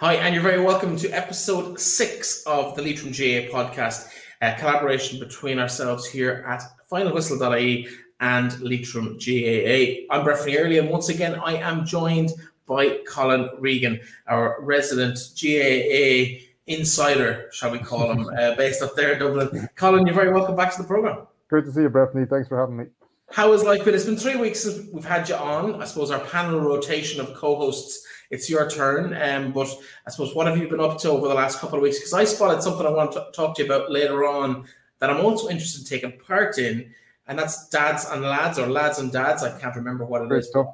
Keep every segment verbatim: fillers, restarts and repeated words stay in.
Hi, and you're very welcome to episode six of the Leitrim G A A podcast, a collaboration between ourselves here at Final Whistle dot I E and Leitrim G A A. I'm Breffni Early, and once again, I am joined by Colin Regan, our resident G A A insider, shall we call him, uh, based up there in Dublin. Colin, you're very welcome back to the programme. Great to see you, Breffni. Thanks for having me. How has life been? It's been three weeks since we've had you on. I suppose our panel rotation of co-hosts, it's your turn. Um, but I suppose, what have you been up to over the last couple of weeks? Because I spotted something I want to talk to you about later on that I'm also interested in taking part in, and that's Dads and Lads, or Lads and Dads. I can't remember what it Great is. Stuff.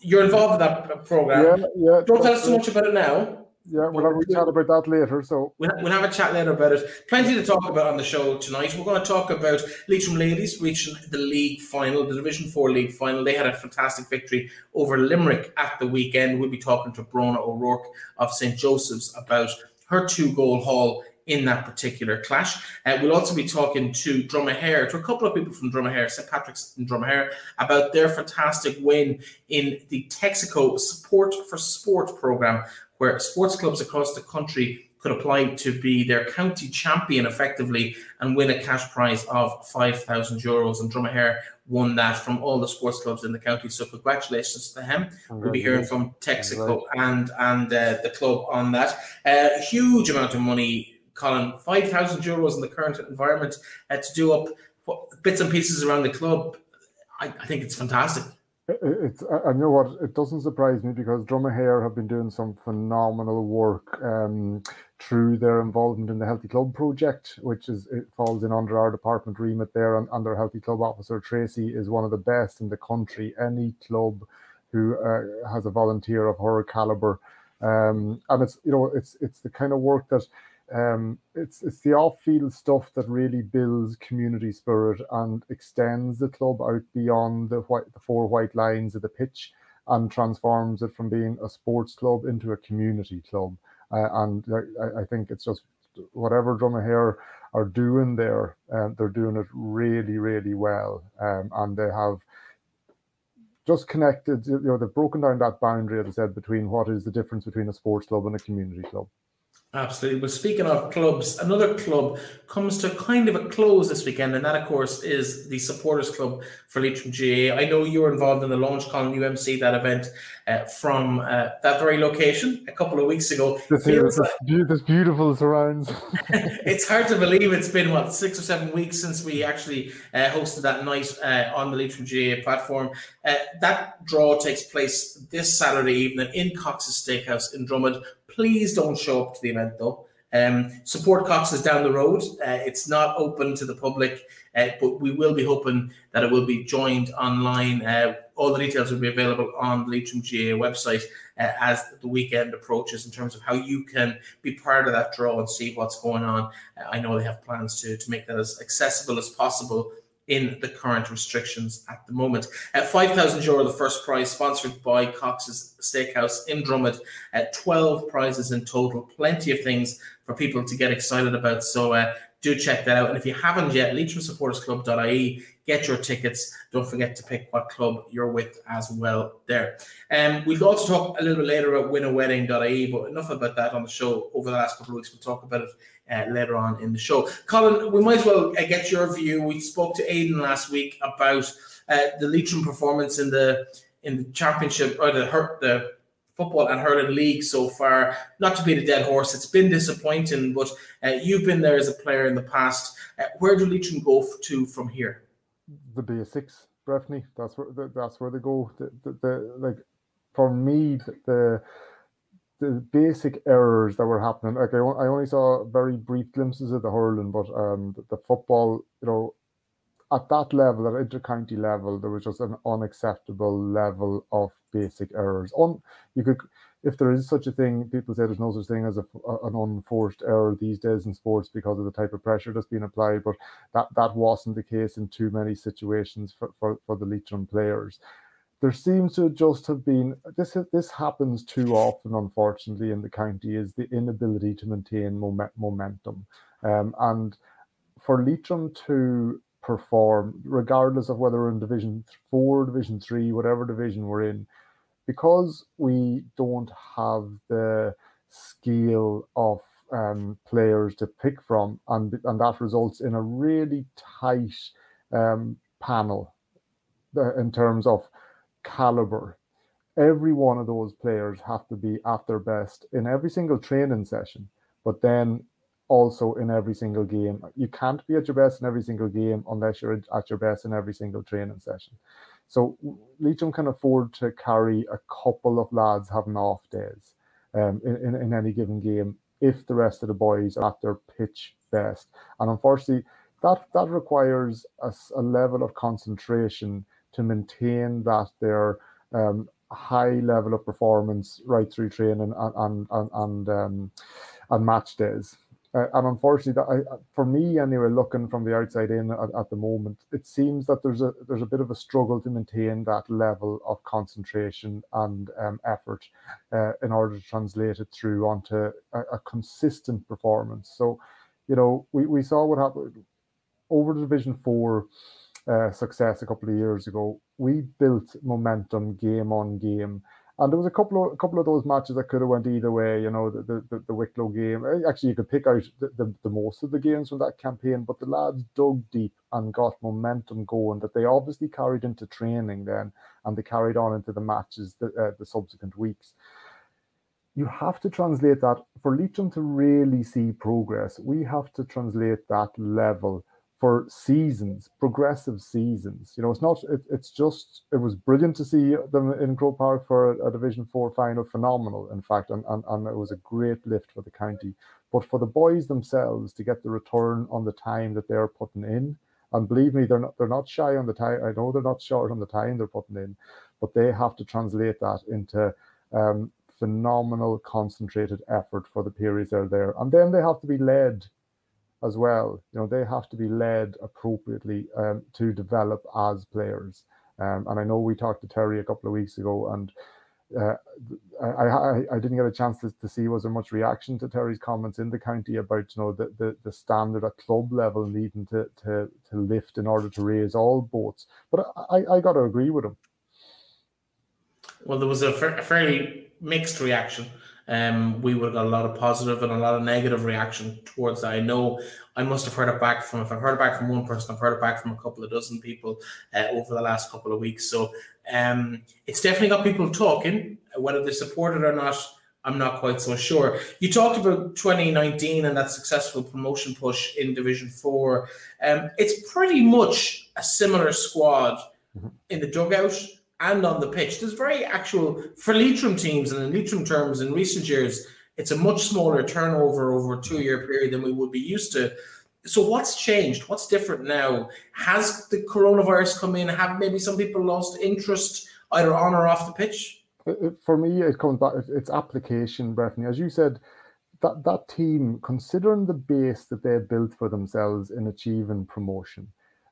You're involved in that programme. Yeah, yeah. Don't tell us too much about it now. Yeah, we'll have a chat about that later. So we'll, we'll have a chat later about it. Plenty to talk about on the show tonight. We're going to talk about Leitrim Ladies reaching the league final, the Division Four league final. They had a fantastic victory over Limerick at the weekend. We'll be talking to Bronagh O'Rourke of Saint Joseph's about her two-goal haul in that particular clash. Uh, we'll also be talking to Dromahair, to a couple of people from Dromahair, Saint Patrick's and Dromahair, about their fantastic win in the Texaco Support for Sport programme, where sports clubs across the country could apply to be their county champion effectively and win a cash prize of five thousand euros. And Dromahair won that from all the sports clubs in the county. So congratulations to him. We'll be hearing from Texaco and, and uh, the club on that. Uh, huge amount of money, Colin. five thousand euros in the current environment uh, to do up bits and pieces around the club. I, I think it's fantastic. It's, I know what, it doesn't surprise me because Dromahair have been doing some phenomenal work um, through their involvement in the Healthy Club project, which is, it falls in under our department remit there, and, and their Healthy Club officer, Tracy, is one of the best in the country. Any club who uh, has a volunteer of her calibre. Um, and it's, you know, it's, it's the kind of work that um it's it's the off-field stuff that really builds community spirit and extends the club out beyond the white the four white lines of the pitch and transforms it from being a sports club into a community club, uh, and I, I think it's just whatever Dromahair are doing there, uh, they're doing it really really well, um, and they have just connected, you know, they've broken down that boundary, as I said, between what is the difference between a sports club and a community club. Absolutely. Well, speaking of clubs, another club comes to kind of a close this weekend, and that, of course, is the Supporters Club for Leitrim G A A. I know you were involved in the launch, Colin. You emceed that event uh, from uh, that very location a couple of weeks ago. This, is, like, this beautiful surrounds. It's hard to believe it's been, what, six or seven weeks since we actually uh, hosted that night uh, on the Leitrim G A A platform. Uh, that draw takes place this Saturday evening in Cox's Steakhouse in Drummond. Please don't show up to the event, though. Um, Support Cox is down the road. Uh, it's not open to the public, uh, but we will be hoping that it will be joined online. Uh, all the details will be available on the Leitrim G A A website uh, as the weekend approaches in terms of how you can be part of that draw and see what's going on. Uh, I know they have plans to, to make that as accessible as possible in the current restrictions at the moment. At five thousand euro, the first prize, sponsored by Cox's Steakhouse in Drummond, at twelve prizes in total. Plenty of things for people to get excited about, so uh, do check that out. And if you haven't yet, Leitrim Supporters Club dot I E, get your tickets. Don't forget to pick what club you're with as well there. Um, we'll also talk a little bit later about win a wedding dot I E, but enough about that on the show over the last couple of weeks. We'll talk about it Uh, later on in the show. Colin, we might as well uh, get your view. We spoke to Aidan last week about uh, the Leitrim performance in the in the championship, or the the football and hurling league so far. Not to beat a dead horse, it's been disappointing, but uh, you've been there as a player in the past. Uh, where do Leitrim go to from here? The basics, Breffni. That's where that's where they go. The, the, the like for me the. The basic errors that were happening, like I, I only saw very brief glimpses of the hurling, but um, the, the football, you know, at that level, at inter-county level, there was just an unacceptable level of basic errors. On you could, if there is such a thing, people say there's no such thing as a, an unforced error these days in sports because of the type of pressure that's being applied, but that that wasn't the case in too many situations for for, for the Leitrim players. There seems to just have been, this this happens too often, unfortunately, in the county, is the inability to maintain moment, momentum. Um, and for Leitrim to perform, regardless of whether we're in Division four, Division three, whatever division we're in, because we don't have the scale of um, players to pick from, and and that results in a really tight um, panel in terms of caliber. Every one of those players have to be at their best in every single training session, but then also in every single game. You can't be at your best in every single game unless you're at your best in every single training session. So Leitrim can afford to carry a couple of lads having off days um, in, in, in any given game if the rest of the boys are at their pitch best. And unfortunately, that, that requires a, a level of concentration to maintain that their um, high level of performance right through training and, and, and, and, um, and match days. Uh, and unfortunately, that I, for me anyway, looking from the outside in at, at the moment, it seems that there's a there's a bit of a struggle to maintain that level of concentration and um, effort uh, in order to translate it through onto a, a consistent performance. So, you know, we, we saw what happened over the Division Four uh, success a couple of years ago. We built momentum game on game. And there was a couple of a couple of those matches that could have went either way. You know, the the, the Wicklow game. Actually, you could pick out the, the, the most of the games from that campaign. But the lads dug deep and got momentum going that they obviously carried into training then, and they carried on into the matches the uh, the subsequent weeks. You have to translate that for Leitrim to really see progress. We have to translate that level for seasons, progressive seasons. You know, it's not, it, it's just, it was brilliant to see them in Croke Park for a, a Division Four final, phenomenal, in fact, and, and, and it was a great lift for the county. But for the boys themselves to get the return on the time that they're putting in, and believe me, they're not, they're not shy on the time, I know they're not short on the time they're putting in, but they have to translate that into um, phenomenal concentrated effort for the periods they're there. And then they have to be led as well. You know, they have to be led appropriately um, to develop as players. Um, and I know we talked to Terry a couple of weeks ago, and uh, I, I, I didn't get a chance to, to see was there much reaction to Terry's comments in the county about, you know, the, the, the standard at club level needing to, to, to lift in order to raise all boats. But I, I got to agree with him. Well, there was a, fa- a fairly mixed reaction. Um, we would have got a lot of positive and a lot of negative reaction towards that. I know I must have heard it back from, if I've heard it back from one person, I've heard it back from a couple of dozen people uh, over the last couple of weeks. So um, it's definitely got people talking. Whether they support it or not, I'm not quite so sure. You talked about twenty nineteen and that successful promotion push in Division four. Um, it's pretty much a similar squad in the dugout and on the pitch. There's very actual, for Leitrim teams and in Leitrim terms in recent years, it's a much smaller turnover over a two-year period than we would be used to. So what's changed? What's different now? Has the coronavirus come in? Have maybe some people lost interest either on or off the pitch? For me, it comes back, it's application, Breffni. As you said, that, that team, considering the base that they built for themselves in achieving promotion,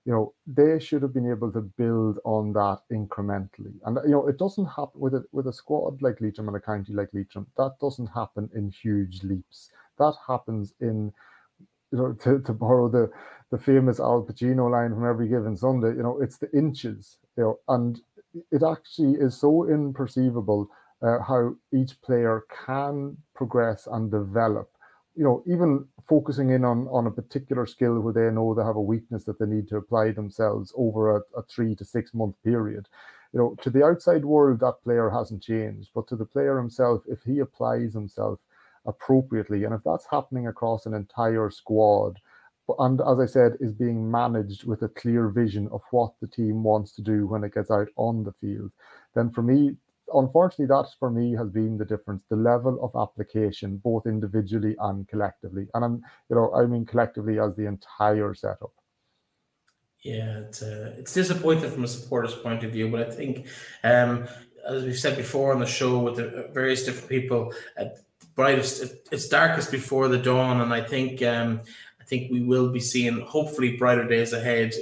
you know, they should have been able to build on that incrementally. And, you know, it doesn't happen with a, with a squad like Leitrim and a county like Leitrim. That doesn't happen in huge leaps. That happens in, you know, to, to borrow the, the famous Al Pacino line from Every Given Sunday, you know, it's the inches, you know, and it actually is so imperceivable uh, how each player can progress and develop. You know, even focusing in on, on a particular skill where they know they have a weakness that they need to apply themselves over a, a three to six month period. You know, to the outside world, that player hasn't changed, but to the player himself, if he applies himself appropriately, and if that's happening across an entire squad, and as I said, is being managed with a clear vision of what the team wants to do when it gets out on the field, then for me, unfortunately, that for me has been the difference, the level of application, both individually and collectively. And I'm, you know, I mean collectively as the entire setup. Yeah, it's, uh, it's disappointing from a supporter's point of view, but I think, um, as we've said before on the show with the various different people, uh, brightest, it's darkest before the dawn. And I think, um, I think we will be seeing hopefully brighter days ahead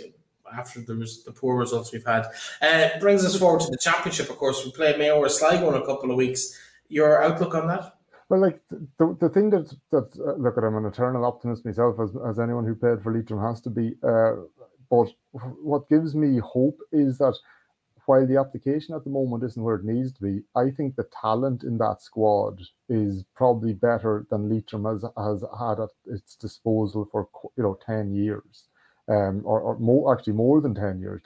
after the, the poor results we've had. Uh, brings us forward to the championship, of course. We play Mayo or Sligo in a couple of weeks. Your outlook on that? Well, like the the thing that, that uh, look, I'm an eternal optimist myself, as, as anyone who played for Leitrim has to be. Uh, but what gives me hope is that while the application at the moment isn't where it needs to be, I think the talent in that squad is probably better than Leitrim has, has had at its disposal for, you know, ten years, um, or, or more, actually more than ten years.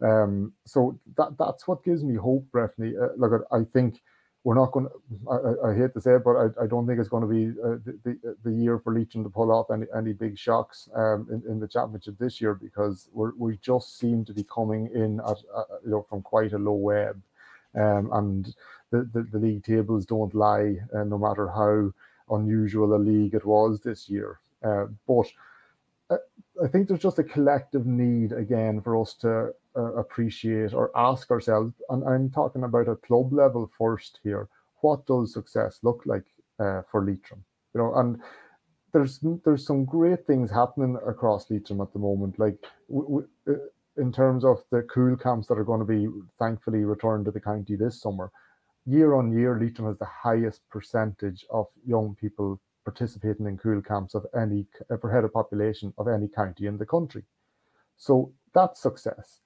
Um, so that that's what gives me hope, Breffni. Uh, look, I think we're not going to, I hate to say it, but I, I don't think it's going to be uh, the, the the year for Leitrim to pull off any, any big shocks um, in, in the championship this year, because we're, we just seem to be coming in at, uh, you know, from quite a low web, um, and the, the, the league tables don't lie, uh, no matter how unusual a league it was this year. Uh, but I, I think there's just a collective need again for us to Uh, appreciate or ask ourselves, and I'm talking about a club level first here, what does success look like uh, for Leitrim? You know, and there's there's some great things happening across Leitrim at the moment, like w w in terms of the cool camps that are going to be thankfully returned to the county this summer. Year on year, Leitrim has the highest percentage of young people participating in cool camps of any uh, per head of population of any county in the country. So that's success.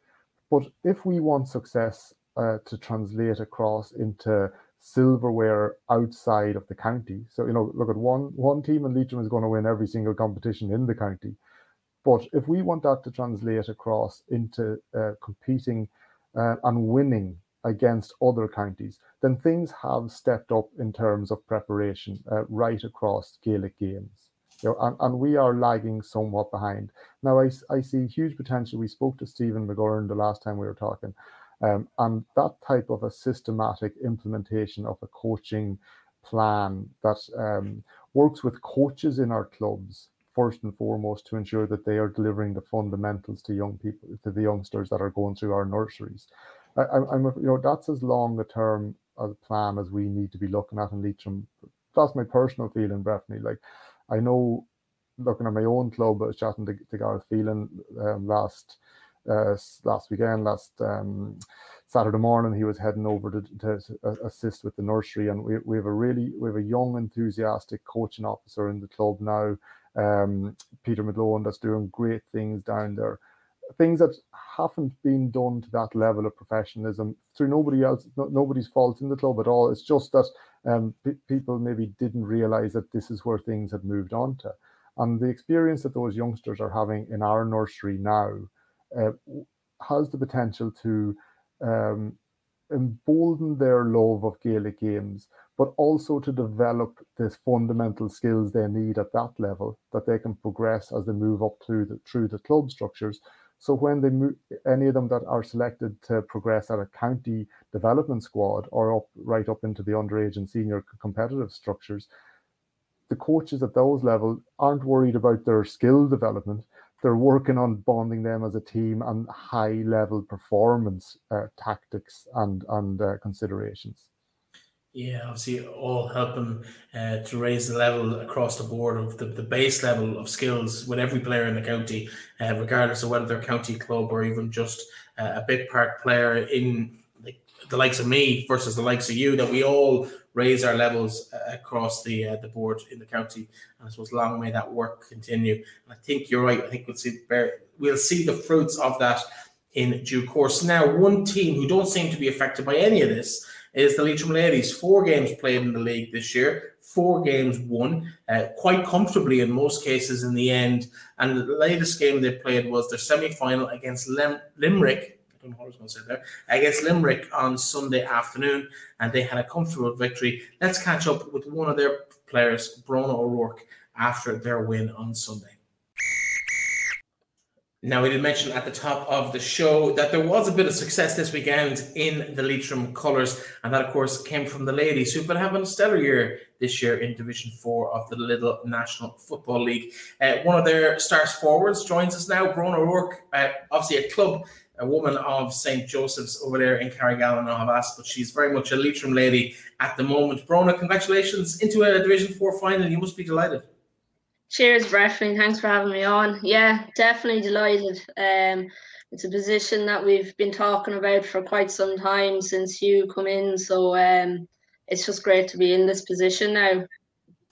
But if we want success uh, to translate across into silverware outside of the county, so, you know, look at one, one team in Leitrim is going to win every single competition in the county. But if we want that to translate across into uh, competing uh, and winning against other counties, then things have stepped up in terms of preparation uh, right across Gaelic games. You know, and, and we are lagging somewhat behind. Now, I, I see huge potential. We spoke to Stephen McGurn the last time we were talking, um, and that type of a systematic implementation of a coaching plan that um, works with coaches in our clubs, first and foremost, to ensure that they are delivering the fundamentals to young people, to the youngsters that are going through our nurseries. I, I'm, you know, that's as long a term as a plan as we need to be looking at in Leitrim. That's my personal feeling, Breffni. Like, I know, looking at my own club, I was chatting to, to Gareth Phelan um, last uh, last weekend, last um, Saturday morning. He was heading over to, to assist with the nursery, and we, we have a really we have a young, enthusiastic coaching officer in the club now, um, Peter McLohan, that's doing great things down there. Things that haven't been done to that level of professionalism through nobody else, no, nobody's fault in the club at all. It's just that um, people maybe didn't realise that this is where things had moved on to. And the experience that those youngsters are having in our nursery now uh, has the potential to um, embolden their love of Gaelic games, but also to develop these fundamental skills they need at that level that they can progress as they move up through the, through the club structures. So when they move, any of them that are selected to progress at a county development squad or up right up into the underage and senior competitive structures, the coaches at those levels aren't worried about their skill development. They're working on bonding them as a team and high-level performance uh, tactics and, and uh, considerations. Yeah, obviously all help them uh, to raise the level across the board of the, the base level of skills with every player in the county, uh, regardless of whether they're county club or even just uh, a big park player in the, the likes of me versus the likes of you, that we all raise our levels uh, across the uh, the board in the county. And I suppose long may that work continue. And I think you're right. I think we'll see we'll see the fruits of that in due course. Now, one team who don't seem to be affected by any of this is the Leitrim Ladies. Four games played in the league this year, four games won, uh, quite comfortably in most cases in the end. And the latest game they played was their semi-final against Lim Limerick, I don't know what I was going to say there, against Limerick on Sunday afternoon, and they had a comfortable victory. Let's catch up with one of their players, Bronagh O'Rourke, after their win on Sunday. Now, we did mention at the top of the show that there was a bit of success this weekend in the Leitrim colours, and that, of course, came from the ladies, who've been having a stellar year this year in Division four of the Little National Football League. Uh, one of their star forwards joins us now, Bronagh O'Rourke, uh, obviously a club, a woman of Saint Joseph's over there in Carrick-on-Shannon, but she's very much a Leitrim lady at the moment. Bronagh, congratulations into a Division four final. You must be delighted. Cheers, Breffni. Thanks for having me on. Yeah, definitely delighted. Um, it's a position that we've been talking about for quite some time since you come in, so um, it's just great to be in this position now.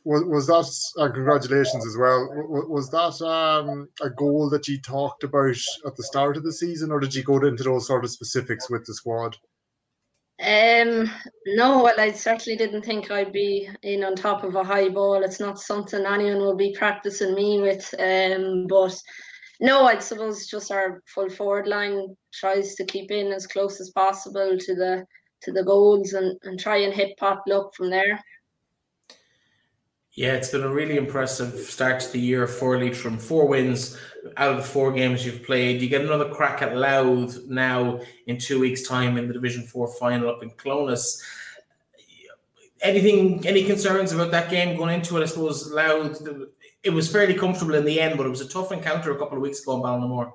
Was, was that, uh, congratulations as well, was, was that um, a goal that you talked about at the start of the season, or did you go into those sort of specifics with the squad? Um, no, well, I certainly didn't think I'd be in on top of a high ball. It's not something anyone will be practicing me with. Um, but no, I suppose just our full forward line tries to keep in as close as possible to the to the goals and, and try and hit pot luck from there. Yeah, it's been a really impressive start to the year for Leitrim. Four wins out of the four games you've played. You get another crack at Louth now in two weeks' time in the Division Four final up in Clonus. Anything, any concerns about that game going into it? I suppose Louth, it was fairly comfortable in the end, but it was a tough encounter a couple of weeks ago in Ballinamore.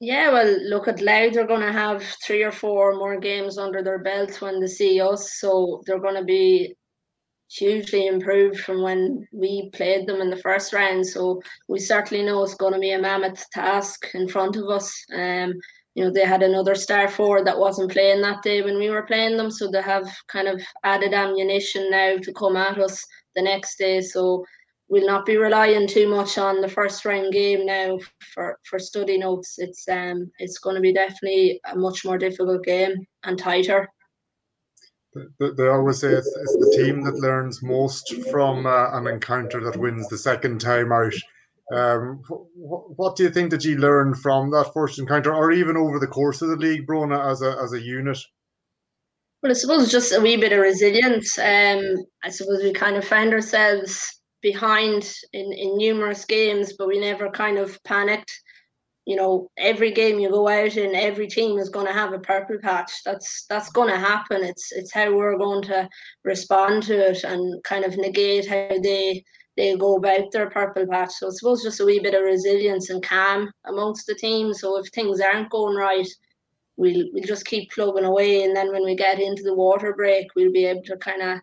Yeah, well, look at Louth. They're going to have three or four more games under their belt when they see us, so they're going to be hugely improved from when we played them in the first round, so we certainly know it's going to be a mammoth task in front of us. Um, you know, they had another star forward that wasn't playing that day when we were playing them, so they have kind of added ammunition now to come at us the next day, so we'll not be relying too much on the first round game now for, for study notes. It's um it's going to be definitely a much more difficult game and tighter. They always say it's, it's the team that learns most from uh, an encounter that wins the second time out. Um, wh- what do you think that you learned from that first encounter, or even over the course of the league, Bronagh, as a as a unit? Well, I suppose just a wee bit of resilience. Um, I suppose we kind of found ourselves behind in, in numerous games, but we never kind of panicked. You know, every game you go out in, every team is going to have a purple patch. That's that's going to happen. It's it's how we're going to respond to it and kind of negate how they they go about their purple patch. So I suppose just a wee bit of resilience and calm amongst the team. So if things aren't going right, we'll we'll just keep plugging away, and then when we get into the water break, we'll be able to kind of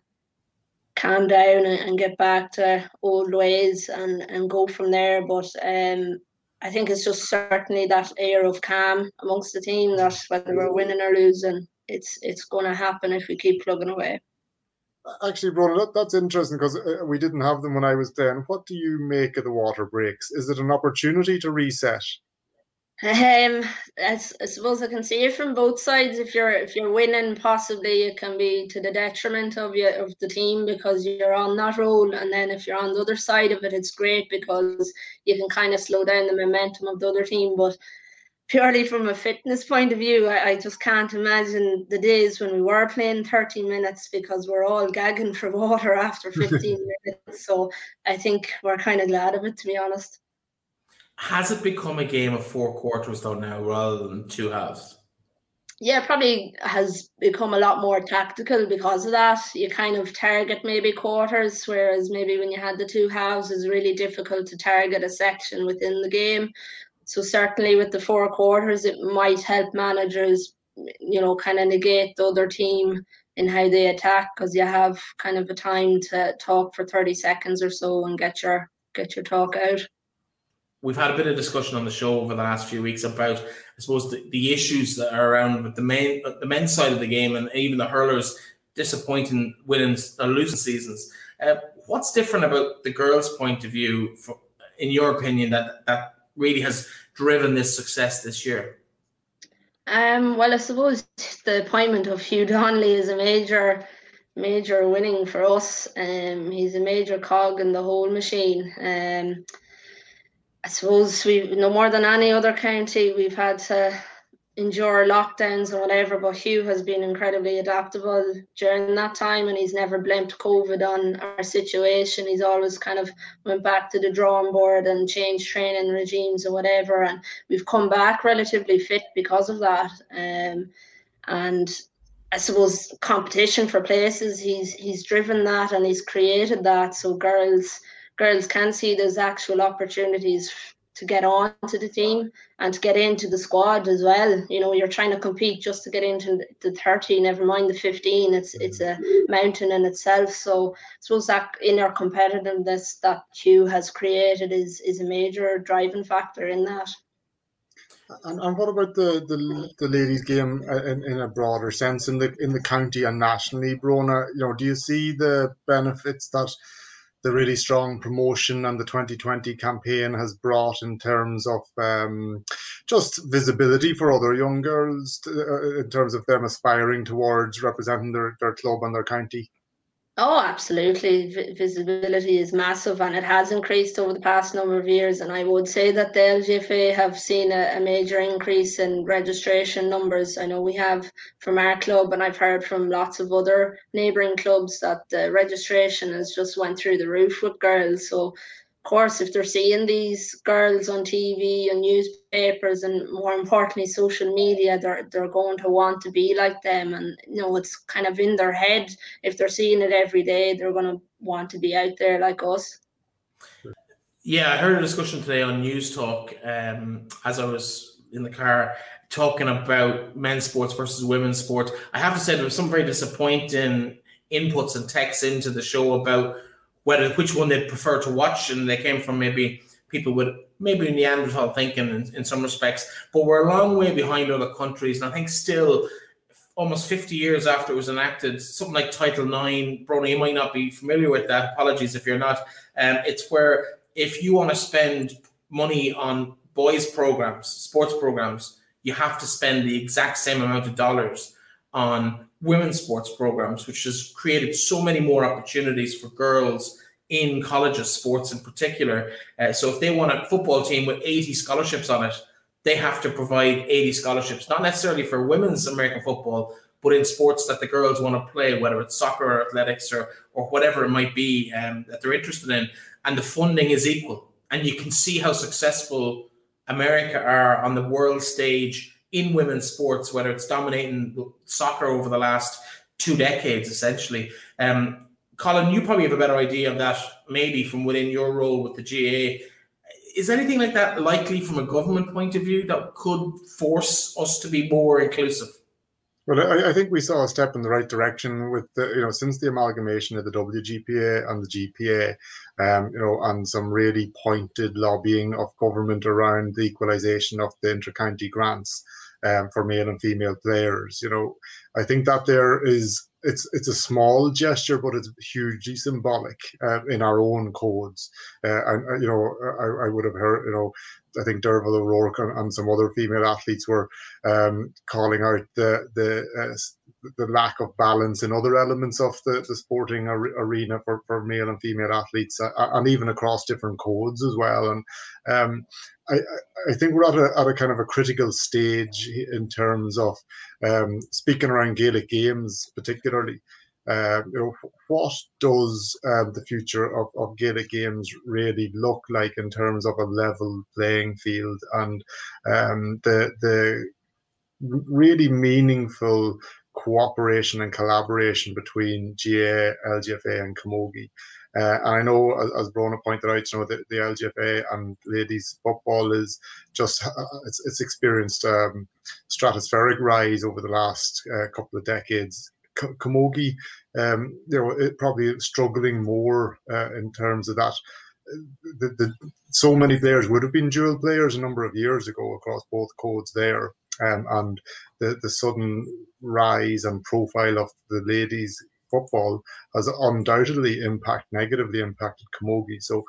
calm down and, and get back to old ways and and go from there. But um. I think it's just certainly that air of calm amongst the team that whether we're winning or losing, it's it's going to happen if we keep plugging away. Actually, Bronagh, that's interesting because we didn't have them when I was playing. What do you make of the water breaks? Is it an opportunity to reset? Um, I, I suppose I can see it from both sides. If you're if you're winning, possibly it can be to the detriment of you of the team because you're on that roll. And then if you're on the other side of it, it's great because you can kind of slow down the momentum of the other team. But purely from a fitness point of view, I, I just can't imagine the days when we were playing thirty minutes because we're all gagging for water after fifteen minutes. So I think we're kind of glad of it, to be honest. Has it become a game of four quarters though now rather than two halves? Yeah, probably has become a lot more tactical because of that. You kind of target maybe quarters, whereas maybe when you had the two halves, it's really difficult to target a section within the game. So certainly with the four quarters, it might help managers, you know, kind of negate the other team in how they attack because you have kind of a time to talk for thirty seconds or so and get your get your talk out. We've had a bit of discussion on the show over the last few weeks about, I suppose, the, the issues that are around with the main, the men's side of the game and even the hurlers disappointing winning or losing seasons. Uh, what's different about the girls' point of view, for, in your opinion, that, that really has driven this success this year? Um, well, I suppose the appointment of Hugh Donnelly is a major... major winning for us. Um, he's a major cog in the whole machine. Um, I suppose we, no more than any other county, we've had to endure lockdowns and whatever, but Hugh has been incredibly adaptable during that time and he's never blamed COVID on our situation. He's always kind of went back to the drawing board and changed training regimes and whatever, and we've come back relatively fit because of that. Um, and I suppose competition for places, he's he's driven that and he's created that, so girls... girls can see those actual opportunities to get on to the team and to get into the squad as well. You know, you're trying to compete just to get into the thirty, never mind the fifteen. It's it's a mountain in itself. So I suppose that inner competitiveness that Hugh has created is is a major driving factor in that. And, and what about the, the the ladies' game in, in a broader sense in the in the county and nationally, Bronagh? You know, do you see the benefits that the really strong promotion and the twenty twenty campaign has brought in terms of um, just visibility for other young girls to, uh, in terms of them aspiring towards representing their, their club and their county? Oh, absolutely. V- visibility is massive, and it has increased over the past number of years. And I would say that the L G F A have seen a, a major increase in registration numbers. I know we have from our club, and I've heard from lots of other neighbouring clubs that the registration has just went through the roof with girls. So, of course, if they're seeing these girls on T V and newspapers and, more importantly, social media, they're they're going to want to be like them. And, you know, it's kind of in their head. If they're seeing it every day, they're going to want to be out there like us. Yeah, I heard a discussion today on News Talk um, as I was in the car talking about men's sports versus women's sports. I have to say there was some very disappointing inputs and texts into the show about whether which one they prefer to watch, and they came from maybe people with maybe Neanderthal thinking in, in some respects, but we're a long way behind other countries. And I think still, almost fifty years after it was enacted, something like Title nine, Bronagh, you might not be familiar with that, apologies if you're not, um, it's where if you want to spend money on boys' programs, sports programs, you have to spend the exact same amount of dollars on women's sports programs, which has created so many more opportunities for girls in colleges, sports in particular. Uh, so if they want a football team with eighty scholarships on it, they have to provide eighty scholarships, not necessarily for women's American football, but in sports that the girls want to play, whether it's soccer or athletics or, or whatever it might be um, that they're interested in. And the funding is equal. And you can see how successful America are on the world stage in women's sports, whether it's dominating soccer over the last two decades, essentially. Um, Colin, you probably have a better idea of that, maybe from within your role with the G A A. Is anything like that likely from a government point of view that could force us to be more inclusive? Well, I, I think we saw a step in the right direction with the, you know, since the amalgamation of the W G P A and the G P A, um, you know, and some really pointed lobbying of government around the equalisation of the inter-county grants. Um, for male and female players, you know, I think that there is it's it's a small gesture, but it's hugely symbolic uh, in our own codes. Uh, and you know, I, I would have heard, you know, I think Bronagh O'Rourke and, and some other female athletes were um, calling out the the. Uh, the lack of balance in other elements of the, the sporting ar- arena for, for male and female athletes uh, and even across different codes as well. And um, I, I think we're at a, at a kind of a critical stage in terms of um, speaking around Gaelic games particularly. Uh, you know, what does uh, the future of, of Gaelic games really look like in terms of a level playing field and um, the, the really meaningful cooperation and collaboration between G A A, L G F A and Camogie. Uh, and I know, as Bronagh pointed out, you know, the, the L G F A and ladies football is just, uh, it's, it's experienced um, stratospheric rise over the last uh, couple of decades. Camogie, um, you know, it probably struggling more uh, in terms of that. The, the, so many players would have been dual players a number of years ago across both codes there. Um, and the, the sudden rise and profile of the ladies football has undoubtedly impact negatively impacted Camogie. So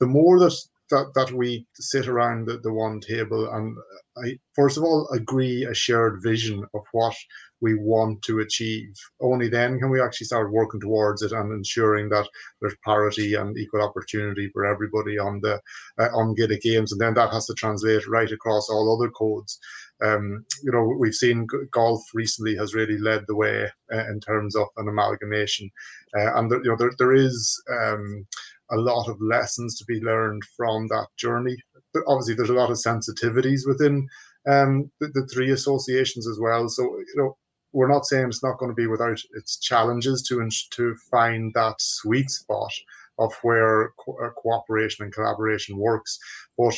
the more that that, that we sit around the, the one table and I, first of all, agree a shared vision of what we want to achieve, only then can we actually start working towards it and ensuring that there's parity and equal opportunity for everybody on the uh, on Gaelic games. And then that has to translate right across all other codes. Um, you know, we've seen golf recently has really led the way uh, in terms of an amalgamation. Uh, and, there, you know, there, there is um, a lot of lessons to be learned from that journey. But obviously, there's a lot of sensitivities within um, the, the three associations as well. So, you know, we're not saying it's not going to be without its challenges to to find that sweet spot of where co- cooperation and collaboration works. But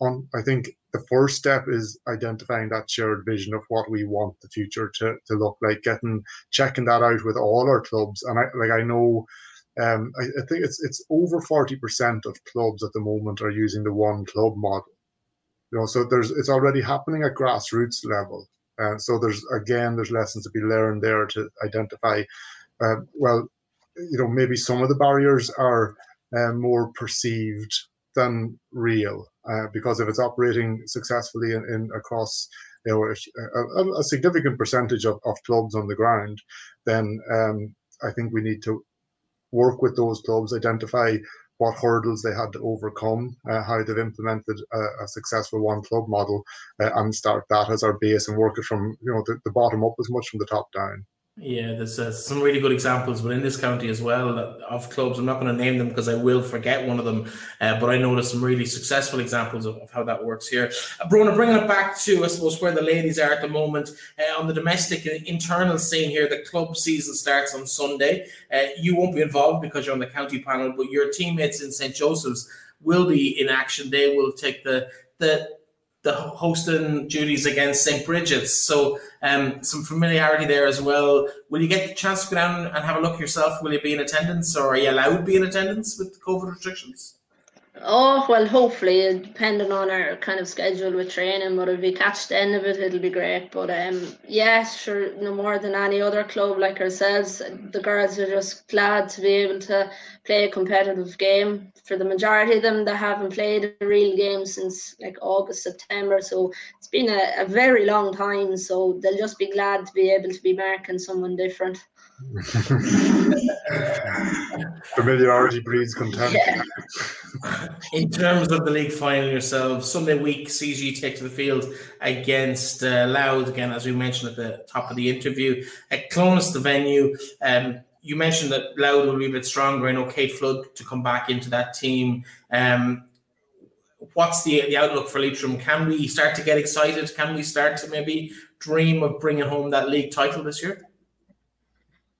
on, I think the first step is identifying that shared vision of what we want the future to, to look like, getting checking that out with all our clubs. And I, like I know... Um, I, I think it's it's over forty percent of clubs at the moment are using the one club model. You know, so there's it's already happening at grassroots level. Uh, so there's again there's lessons to be learned there to identify. Uh, well, you know, maybe some of the barriers are uh, more perceived than real, uh, because if it's operating successfully in, in across you know, a, a significant percentage of, of clubs on the ground, then um, I think we need to work with those clubs, identify what hurdles they had to overcome, uh, how they've implemented a, a successful one club model, uh, and start that as our base and work it from you know the, the bottom up as much from the top down. Yeah, there's uh, some really good examples within this county as well of clubs. I'm not going to name them because I will forget one of them, uh, but I know there's some really successful examples of, of how that works here. Uh, Brona, bringing it back to, I suppose, where the ladies are at the moment, uh, on the domestic internal scene here, the club season starts on Sunday. Uh, you won't be involved because you're on the county panel, but your teammates in Saint Joseph's will be in action. They will take the the... the hosting duties against Saint Bridget's. So um, some familiarity there as well. Will you get the chance to go down and have a look yourself? Will you be in attendance, or are you allowed to be in attendance with COVID restrictions? Oh, well, hopefully, depending on our kind of schedule with training, but if we catch the end of it, it'll be great. But um, yeah, sure, no more than any other club like ourselves, the girls are just glad to be able to play a competitive game. For the majority of them, they haven't played a real game since like August, September. So it's been a, a very long time. So they'll just be glad to be able to be marking someone different. Familiarity breeds contempt. Yeah. In terms of the league final yourself, Sunday week, C G take to the field against uh, Louth again, as we mentioned at the top of the interview. At Clonus, the venue, um, you mentioned that Louth will be a bit stronger. I know Kate Flood to come back into that team. Um, what's the, the outlook for Leitrim? Can we start to get excited? Can we start to maybe dream of bringing home that league title this year?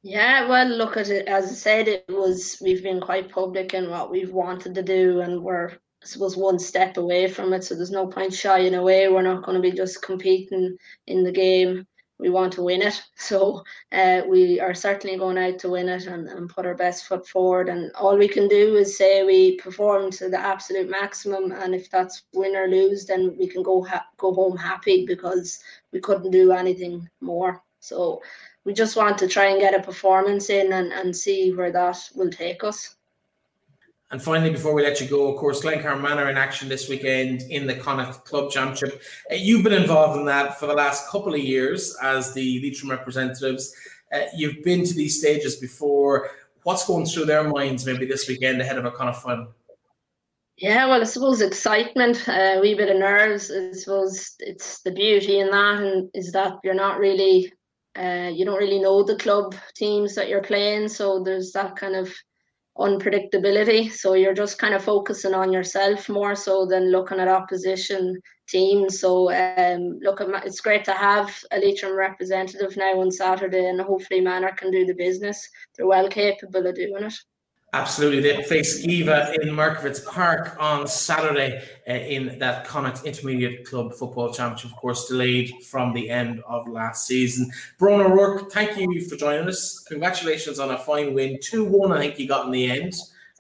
Yeah, well, look at it. As I said, it was we've been quite public in what we've wanted to do, and we're, I suppose, one step away from it. So there's no point shying away. We're not going to be just competing in the game. We want to win it. So uh, we are certainly going out to win it and, and put our best foot forward. And all we can do is say we perform to the absolute maximum. And if that's win or lose, then we can go ha- go home happy, because we couldn't do anything more. So we just want to try and get a performance in and, and see where that will take us. And finally, before we let you go, of course, Glencairn Manor in action this weekend in the Connacht Club Championship. Uh, you've been involved in that for the last couple of years as the Leitrim representatives. Uh, you've been to these stages before. What's going through their minds maybe this weekend ahead of a Connacht final? Yeah, well, I suppose excitement, a uh, wee bit of nerves. I suppose it's the beauty in that, and is that you're not really... Uh, you don't really know the club teams that you're playing, so there's that kind of unpredictability. So you're just kind of focusing on yourself more so than looking at opposition teams. So um, look, at my, it's great to have a Leitrim representative now on Saturday, and hopefully Manor can do the business. They're well capable of doing it. Absolutely. They face Eva in Markovitz Park on Saturday uh, in that Connacht Intermediate Club Football Championship, of course, delayed from the end of last season. Bronagh O'Rourke, thank you for joining us. Congratulations on a fine win. two one, I think you got in the end.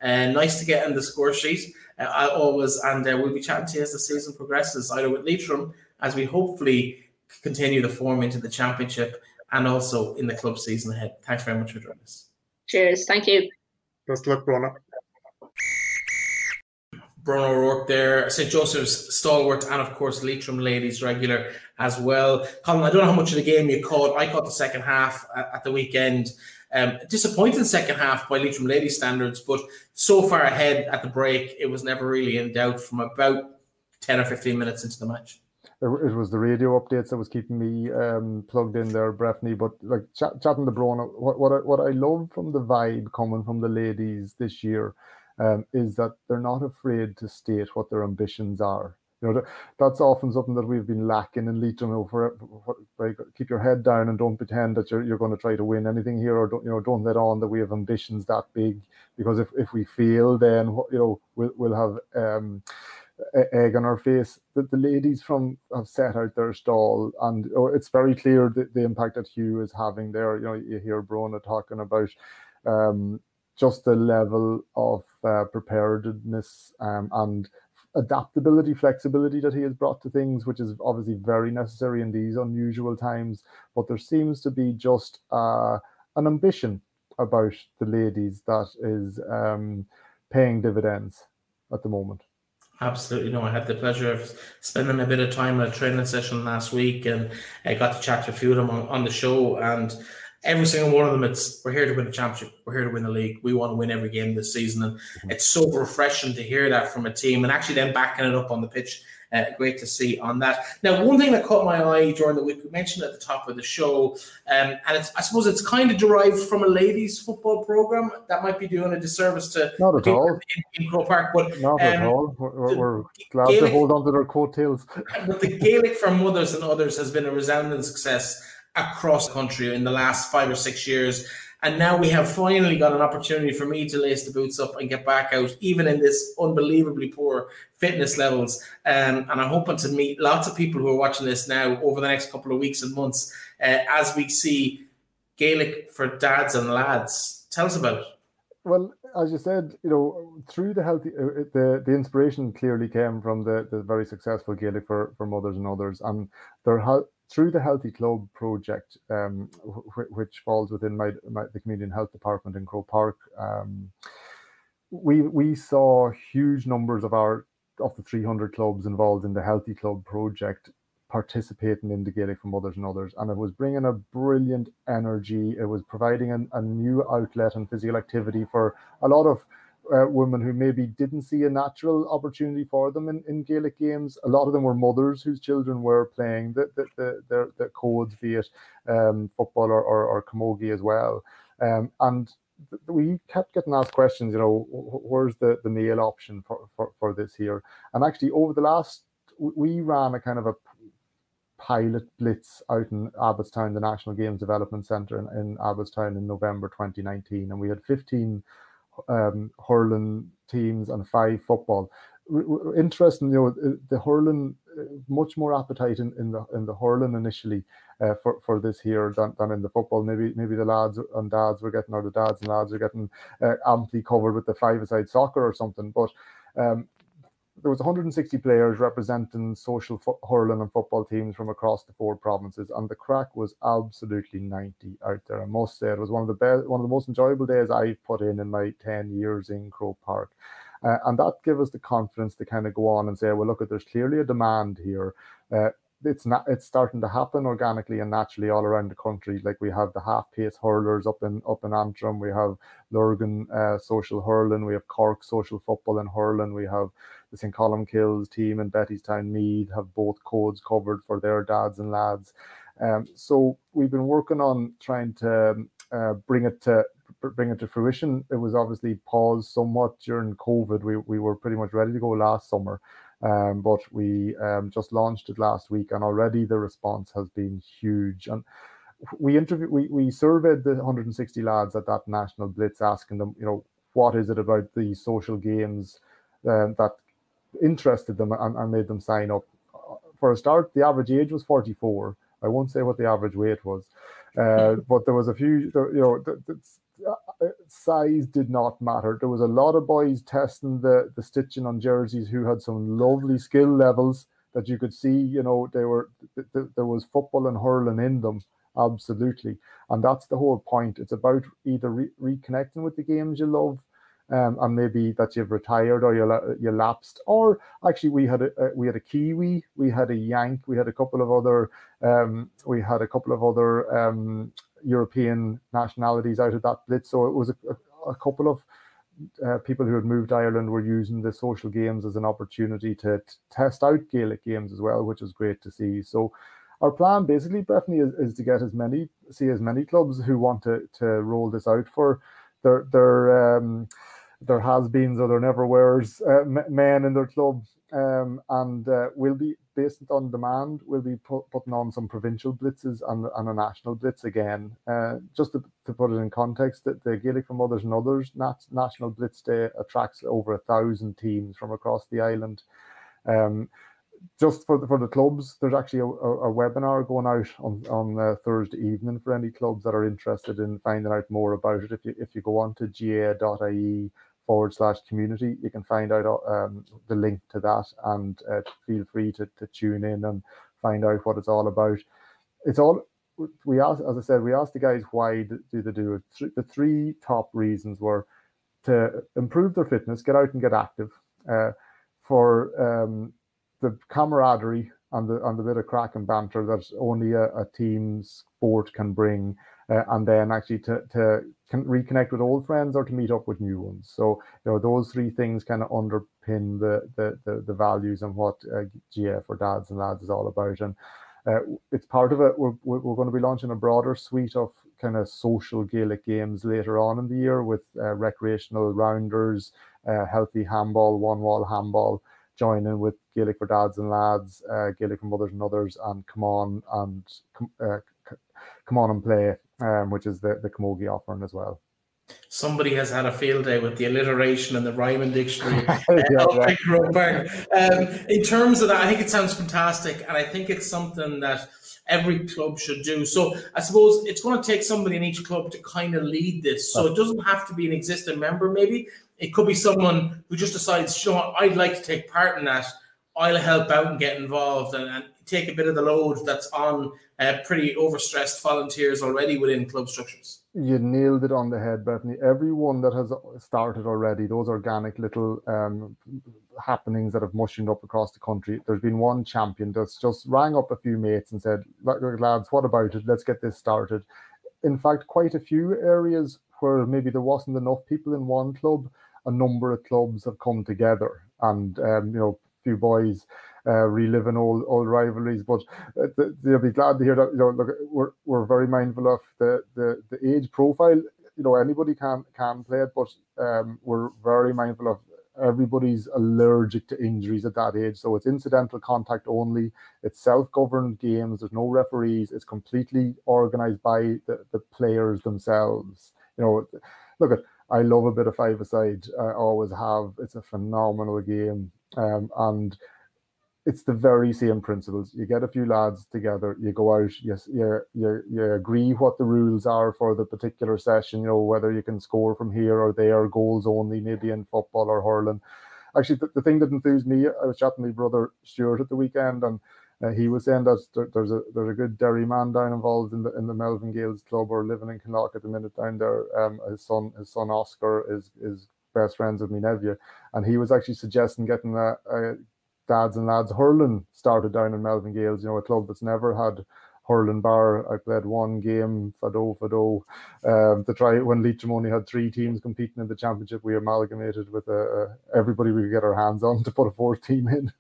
Uh, nice to get in the score sheet, uh, always. And uh, we'll be chatting to you as the season progresses, either with Leitrim, as we hopefully continue the form into the championship, and also in the club season ahead. Thanks very much for joining us. Cheers. Thank you. Best luck, Bronagh. Bronagh O'Rourke there, Saint Joseph's stalwart, and of course Leitrim ladies regular as well. Colin, I don't know how much of the game you caught. I caught the second half at the weekend. Um, disappointing second half by Leitrim ladies standards, but so far ahead at the break, it was never really in doubt from about ten or fifteen minutes into the match. It was the radio updates that was keeping me um, plugged in there, Breffni. But like ch- chatting to Bronagh, what what I, what I love from the vibe coming from the ladies this year um, is that they're not afraid to state what their ambitions are. You know, that, that's often something that we've been lacking in Leitrim. You know, for, for, like, keep your head down and don't pretend that you're you're going to try to win anything here, or don't you know don't let on that we have ambitions that big. Because if, if we fail, then you know we'll we'll have. Um, egg on our face. That the ladies from have set out their stall, and oh, it's very clear the, the impact that Hugh is having there. You know, you hear Bronagh talking about um, just the level of uh, preparedness um, and adaptability, flexibility that he has brought to things, which is obviously very necessary in these unusual times. But there seems to be just uh, an ambition about the ladies that is um, paying dividends at the moment. Absolutely. No, I had the pleasure of spending a bit of time at a training session last week, and I got to chat to a few of them on, on the show, and every single one of them, it's, we're here to win the championship, we're here to win the league, we want to win every game this season. And mm-hmm. it's so refreshing to hear that from a team, and actually then backing it up on the pitch. Uh, great to see on that. Now, one thing that caught my eye during the week, we mentioned at the top of the show, um, and it's, I suppose it's kind of derived from a ladies' football program that might be doing a disservice to not at all in, in Croke Park, but not um, at all. We're, we're glad Gaelic, to hold on to their coattails. But the Gaelic for Mothers and Others has been a resounding success across the country in the last five or six years. And now we have finally got an opportunity for me to lace the boots up and get back out, even in this unbelievably poor fitness levels. Um, and I'm hoping to meet lots of people who are watching this now over the next couple of weeks and months uh, as we see Gaelic for Dads and Lads. Tell us about it. Well, as you said, you know, through the healthy, uh, the, the inspiration clearly came from the, the very successful Gaelic for, for Mothers and Others. And there has... through the Healthy Club project, um, wh- which falls within my, my the Community and Health Department in Croke Park, um, we we saw huge numbers of our of the three hundred clubs involved in the Healthy Club project participating in the Gaelic for Mothers and Others, and it was bringing a brilliant energy. It was providing an, a new outlet and physical activity for a lot of Uh, women who maybe didn't see a natural opportunity for them in, in Gaelic games. A lot of them were mothers whose children were playing the the the, the, the codes, be it um, football or, or, or camogie as well. Um, and th- we kept getting asked questions, you know, where's the, the male option for, for, for this here? And actually over the last, we ran a kind of a pilot blitz out in Abbottstown, the National Games Development Centre in, in Abbottstown in November twenty nineteen. And we had fifteen um hurling teams and five football. R- interesting, you know, the hurling, much more appetite in, in the in the hurling initially uh, for for this here than, than in the football. Maybe maybe the lads and dads were getting, or the dads and lads are getting uh, amply covered with the five-a-side soccer or something. But um, there was one hundred sixty players representing social fo- hurling and football teams from across the four provinces, and the crack was absolutely ninety out there. I must say it was one of the best, one of the most enjoyable days I've put in in my ten years in Croke Park, uh, and that gave us the confidence to kind of go on and say, well, look, there's clearly a demand here. Uh, it's not, it's starting to happen organically and naturally all around the country. Like we have the half pace hurlers up in up in Antrim, we have Lurgan uh, social hurling, we have Cork social football and hurling, we have the Saint Columcille's team and Bettystown Mead have both codes covered for their dads and lads. Um, so we've been working on trying to uh, bring it to bring it to fruition. It was obviously paused somewhat during COVID. We we were pretty much ready to go last summer. Um, but we um, just launched it last week, and already the response has been huge. And we interviewed, we, we surveyed the one hundred sixty lads at that national blitz, asking them, you know, what is it about the social games uh, that interested them and, and made them sign up? For a start, the average age was forty-four. I won't say what the average weight was, uh, but there was a few, you know, th- th- size did not matter. There was a lot of boys testing the, the stitching on jerseys who had some lovely skill levels that you could see, you know, they were, th- th- there was football and hurling in them, absolutely. And that's the whole point. It's about either re- reconnecting with the games you love, um, and maybe that you've retired or you, you lapsed, or actually we had a uh, we had a Kiwi, we had a Yank, we had a couple of other um, we had a couple of other um, European nationalities out of that blitz. So it was a, a, a couple of uh, people who had moved to Ireland were using the social games as an opportunity to t- test out Gaelic games as well, which was great to see. So our plan basically, Breffni, is, is to get as many, see as many clubs who want to, to roll this out for their their um, their has-beens or their never-wears uh, men in their club. Um, and uh, we'll be, based on demand, we'll be put, putting on some provincial blitzes and, and a national blitz again. Uh, just to, to put it in context, that the Gaelic for Mothers and Others nat- National Blitz Day attracts over a thousand teams from across the island. Um, just for the, for the clubs, there's actually a, a, a webinar going out on, on uh, Thursday evening for any clubs that are interested in finding out more about it. If you, if you go on to G A A dot I E forward slash community, you can find out um, the link to that, and uh, feel free to, to tune in and find out what it's all about. It's all, we asked, as I said, we asked the guys, why do they do it? The three top reasons were to improve their fitness, get out and get active, uh, for um, the camaraderie and the and the bit of crack and banter that only a, a team sport can bring, uh, and then actually to to can reconnect with old friends or to meet up with new ones. So you know those three things kind of underpin the the the, the values and what uh, G A A for Dads and Lads is all about. And uh, it's part of it. We're we're going to be launching a broader suite of kind of social Gaelic games later on in the year with uh, recreational rounders, uh, healthy handball, one wall handball, joining with Gaelic for Dads and Lads, uh, Gaelic for Mothers and Others, and Come On and uh, Come On and Play, um, which is the, the Camogie offering as well. Somebody has had a field day with the alliteration and the rhyme and dictionary. Uh, yeah, yeah. Um, in terms of that, I think it sounds fantastic, and I think it's something that every club should do. So I suppose it's going to take somebody in each club to kind of lead this. So it doesn't have to be an existing member, maybe. It could be someone who just decides, you know what, I'd like to take part in that. I'll help out and get involved and, and take a bit of the load that's on uh, pretty overstressed volunteers already within club structures. You nailed it on the head, Breffni. Everyone that has started already, those organic little um, happenings that have mushroomed up across the country, there's been one champion that's just rang up a few mates and said, lads, what about it? Let's get this started. In fact, quite a few areas where maybe there wasn't enough people in one club, a number of clubs have come together and, um, you know, few boys uh, reliving old old rivalries, but uh, th they'll be glad to hear that. You know, look, we're we're very mindful of the the, the age profile. You know, anybody can can play it, but um, we're very mindful of everybody's allergic to injuries at that age. So it's incidental contact only. It's self-governed games. There's no referees. It's completely organised by the, the players themselves. You know, look at. I love a bit of five-a-side. I always have. It's a phenomenal game. Um, and it's the very same principles. You get a few lads together, you go out, you, you, you, you agree what the rules are for the particular session, you know, whether you can score from here or there, goals only, maybe in football or hurling. Actually, the, the thing that enthused me, I was chatting to my brother Stuart at the weekend, and uh, he was saying that there, there's a there's a good Derry man down involved in the in the Melvin Gales club, or living in Kinloch at the minute down there. Um, his son his son Oscar is is. best friends with me nephew, and he was actually suggesting getting a, a Dads and Lads hurling started down in Melvin Gales, you know, a club that's never had hurling bar. I played one game, Fado Fado, um, to try it when Leitrim only had three teams competing in the championship. We amalgamated with a, a, everybody we could get our hands on to put a fourth team in.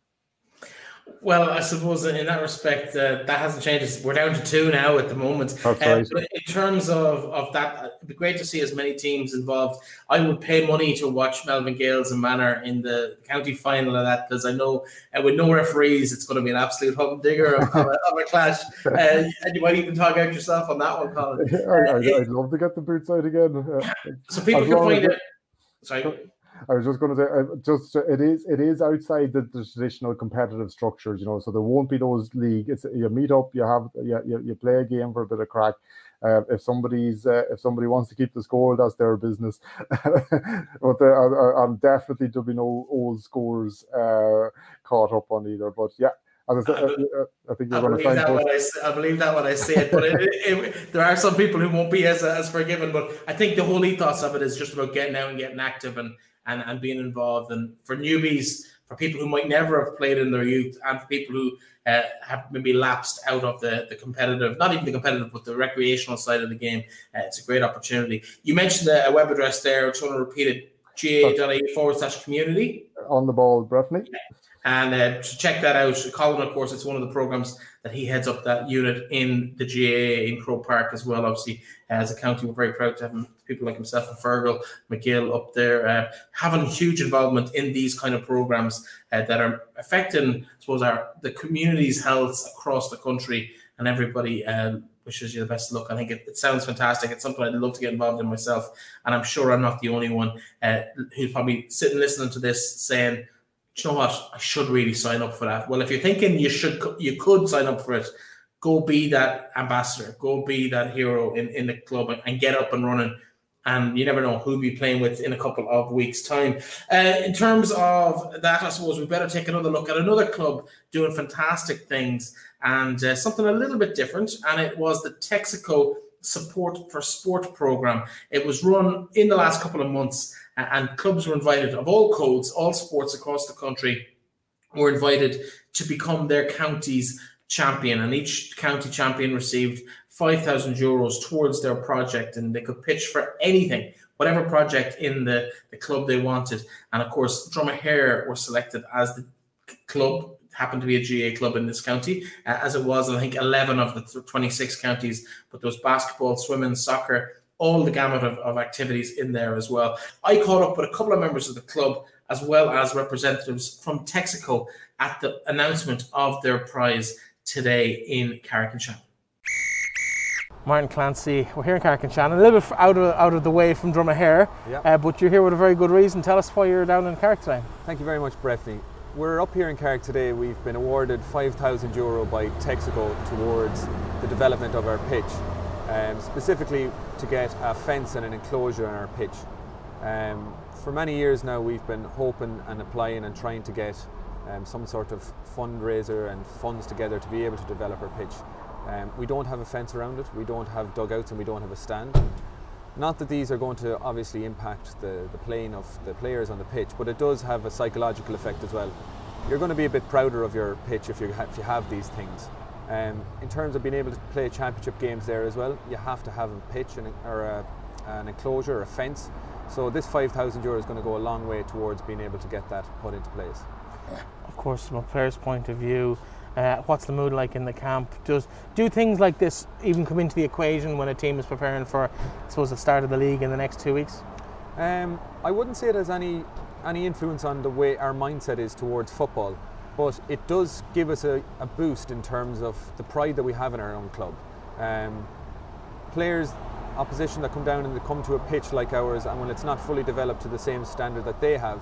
Well, I suppose in that respect, uh, that hasn't changed. We're down to two now at the moment. That's right. Uh, but in terms of, of that, it'd be great to see as many teams involved. I would pay money to watch Melvin Gales and Manor in the county final of that, because I know uh, with no referees, it's going to be an absolute humdinger of, of, a, of a clash. Uh, and you might even talk out yourself on that one, Colin. I, I, I'd love to get the boots out again. Uh, so people can find it. Sorry. I was just going to say, just it is it is outside the, the traditional competitive structures, you know. So there won't be those league. It's you meet up, you have you you play a game for a bit of crack. Uh, if somebody's uh, if somebody wants to keep the score, that's their business. But there are, are definitely there'll be no old scores uh, caught up on either. But yeah. I, was, I, I, I, think I, believe that when I, I believe that when I say it, but it, it, it, there are some people who won't be as as forgiven. But I think the whole ethos of it is just about getting out and getting active and and and being involved. And for newbies, for people who might never have played in their youth, and for people who uh, have maybe lapsed out of the the competitive, not even the competitive, but the recreational side of the game, uh, it's a great opportunity. You mentioned a, a web address there. I'm going to repeat it: G A A forward slash community. On the ball, Breffni. And uh, to check that out, Colin, of course, it's one of the programs that he heads up, that unit in the G A A in Croke Park as well. Obviously, as a county, we're very proud to have him, people like himself and Fergal McGill up there, uh, having huge involvement in these kind of programs uh, that are affecting, I suppose, our, the community's health across the country. And everybody uh, wishes you the best of luck. I think it, it sounds fantastic. It's something I'd love to get involved in myself. And I'm sure I'm not the only one uh, who's probably sitting listening to this saying, do you know what? I should really sign up for that. Well, if you're thinking you should, you could sign up for it. Go be that ambassador. Go be that hero in, in the club and, and get up and running. And you never know who you'll be playing with in a couple of weeks' time. Uh, in terms of that, I suppose we better take another look at another club doing fantastic things and uh, something a little bit different. And it was the Texaco Support for Sport program. It was run in the last couple of months. and clubs were invited of all codes, all sports across the country were invited to become their county's champion, and each county champion received five thousand euros towards their project, and they could pitch for anything, whatever project in the, the club they wanted. And of course, Dromahair were selected as the club, happened to be a G A A club in this county, uh, as it was, I think, eleven of the twenty-six counties, but there was basketball, swimming, soccer, all the gamut of, of activities in there as well. I caught up with a couple of members of the club, as well as representatives from Texaco at the announcement of their prize today in Carrick-on-Shannon. Martin Clancy, we're here in Carrick-on-Shannon, a little bit out of, out of the way from Dromahair, yep. uh, but you're here with a very good reason. Tell us why you're down in Carrick today. Thank you very much, Breffni. We're up here in Carrick today. We've been awarded five thousand euro by Texaco towards the development of our pitch, um, specifically to get a fence and an enclosure on our pitch. Um, for many years now, we've been hoping and applying and trying to get um, some sort of fundraiser and funds together to be able to develop our pitch. Um, we don't have a fence around it, we don't have dugouts, and we don't have a stand. Not that these are going to obviously impact the, the playing of the players on the pitch, but it does have a psychological effect as well. You're going to be a bit prouder of your pitch if you, ha- if you have these things. Um, in terms of being able to play championship games there as well, you have to have a pitch and, or a, an enclosure or a fence. So this five thousand euro is going to go a long way towards being able to get that put into place. Of course, from a player's point of view, Uh, what's the mood like in the camp? Does, do things like this even come into the equation when a team is preparing for, I suppose, the start of the league in the next two weeks? Um, I wouldn't say it has any, any influence on the way our mindset is towards football, but it does give us a, a boost in terms of the pride that we have in our own club. Um, players, opposition that come down and they come to a pitch like ours, and when it's not fully developed to the same standard that they have,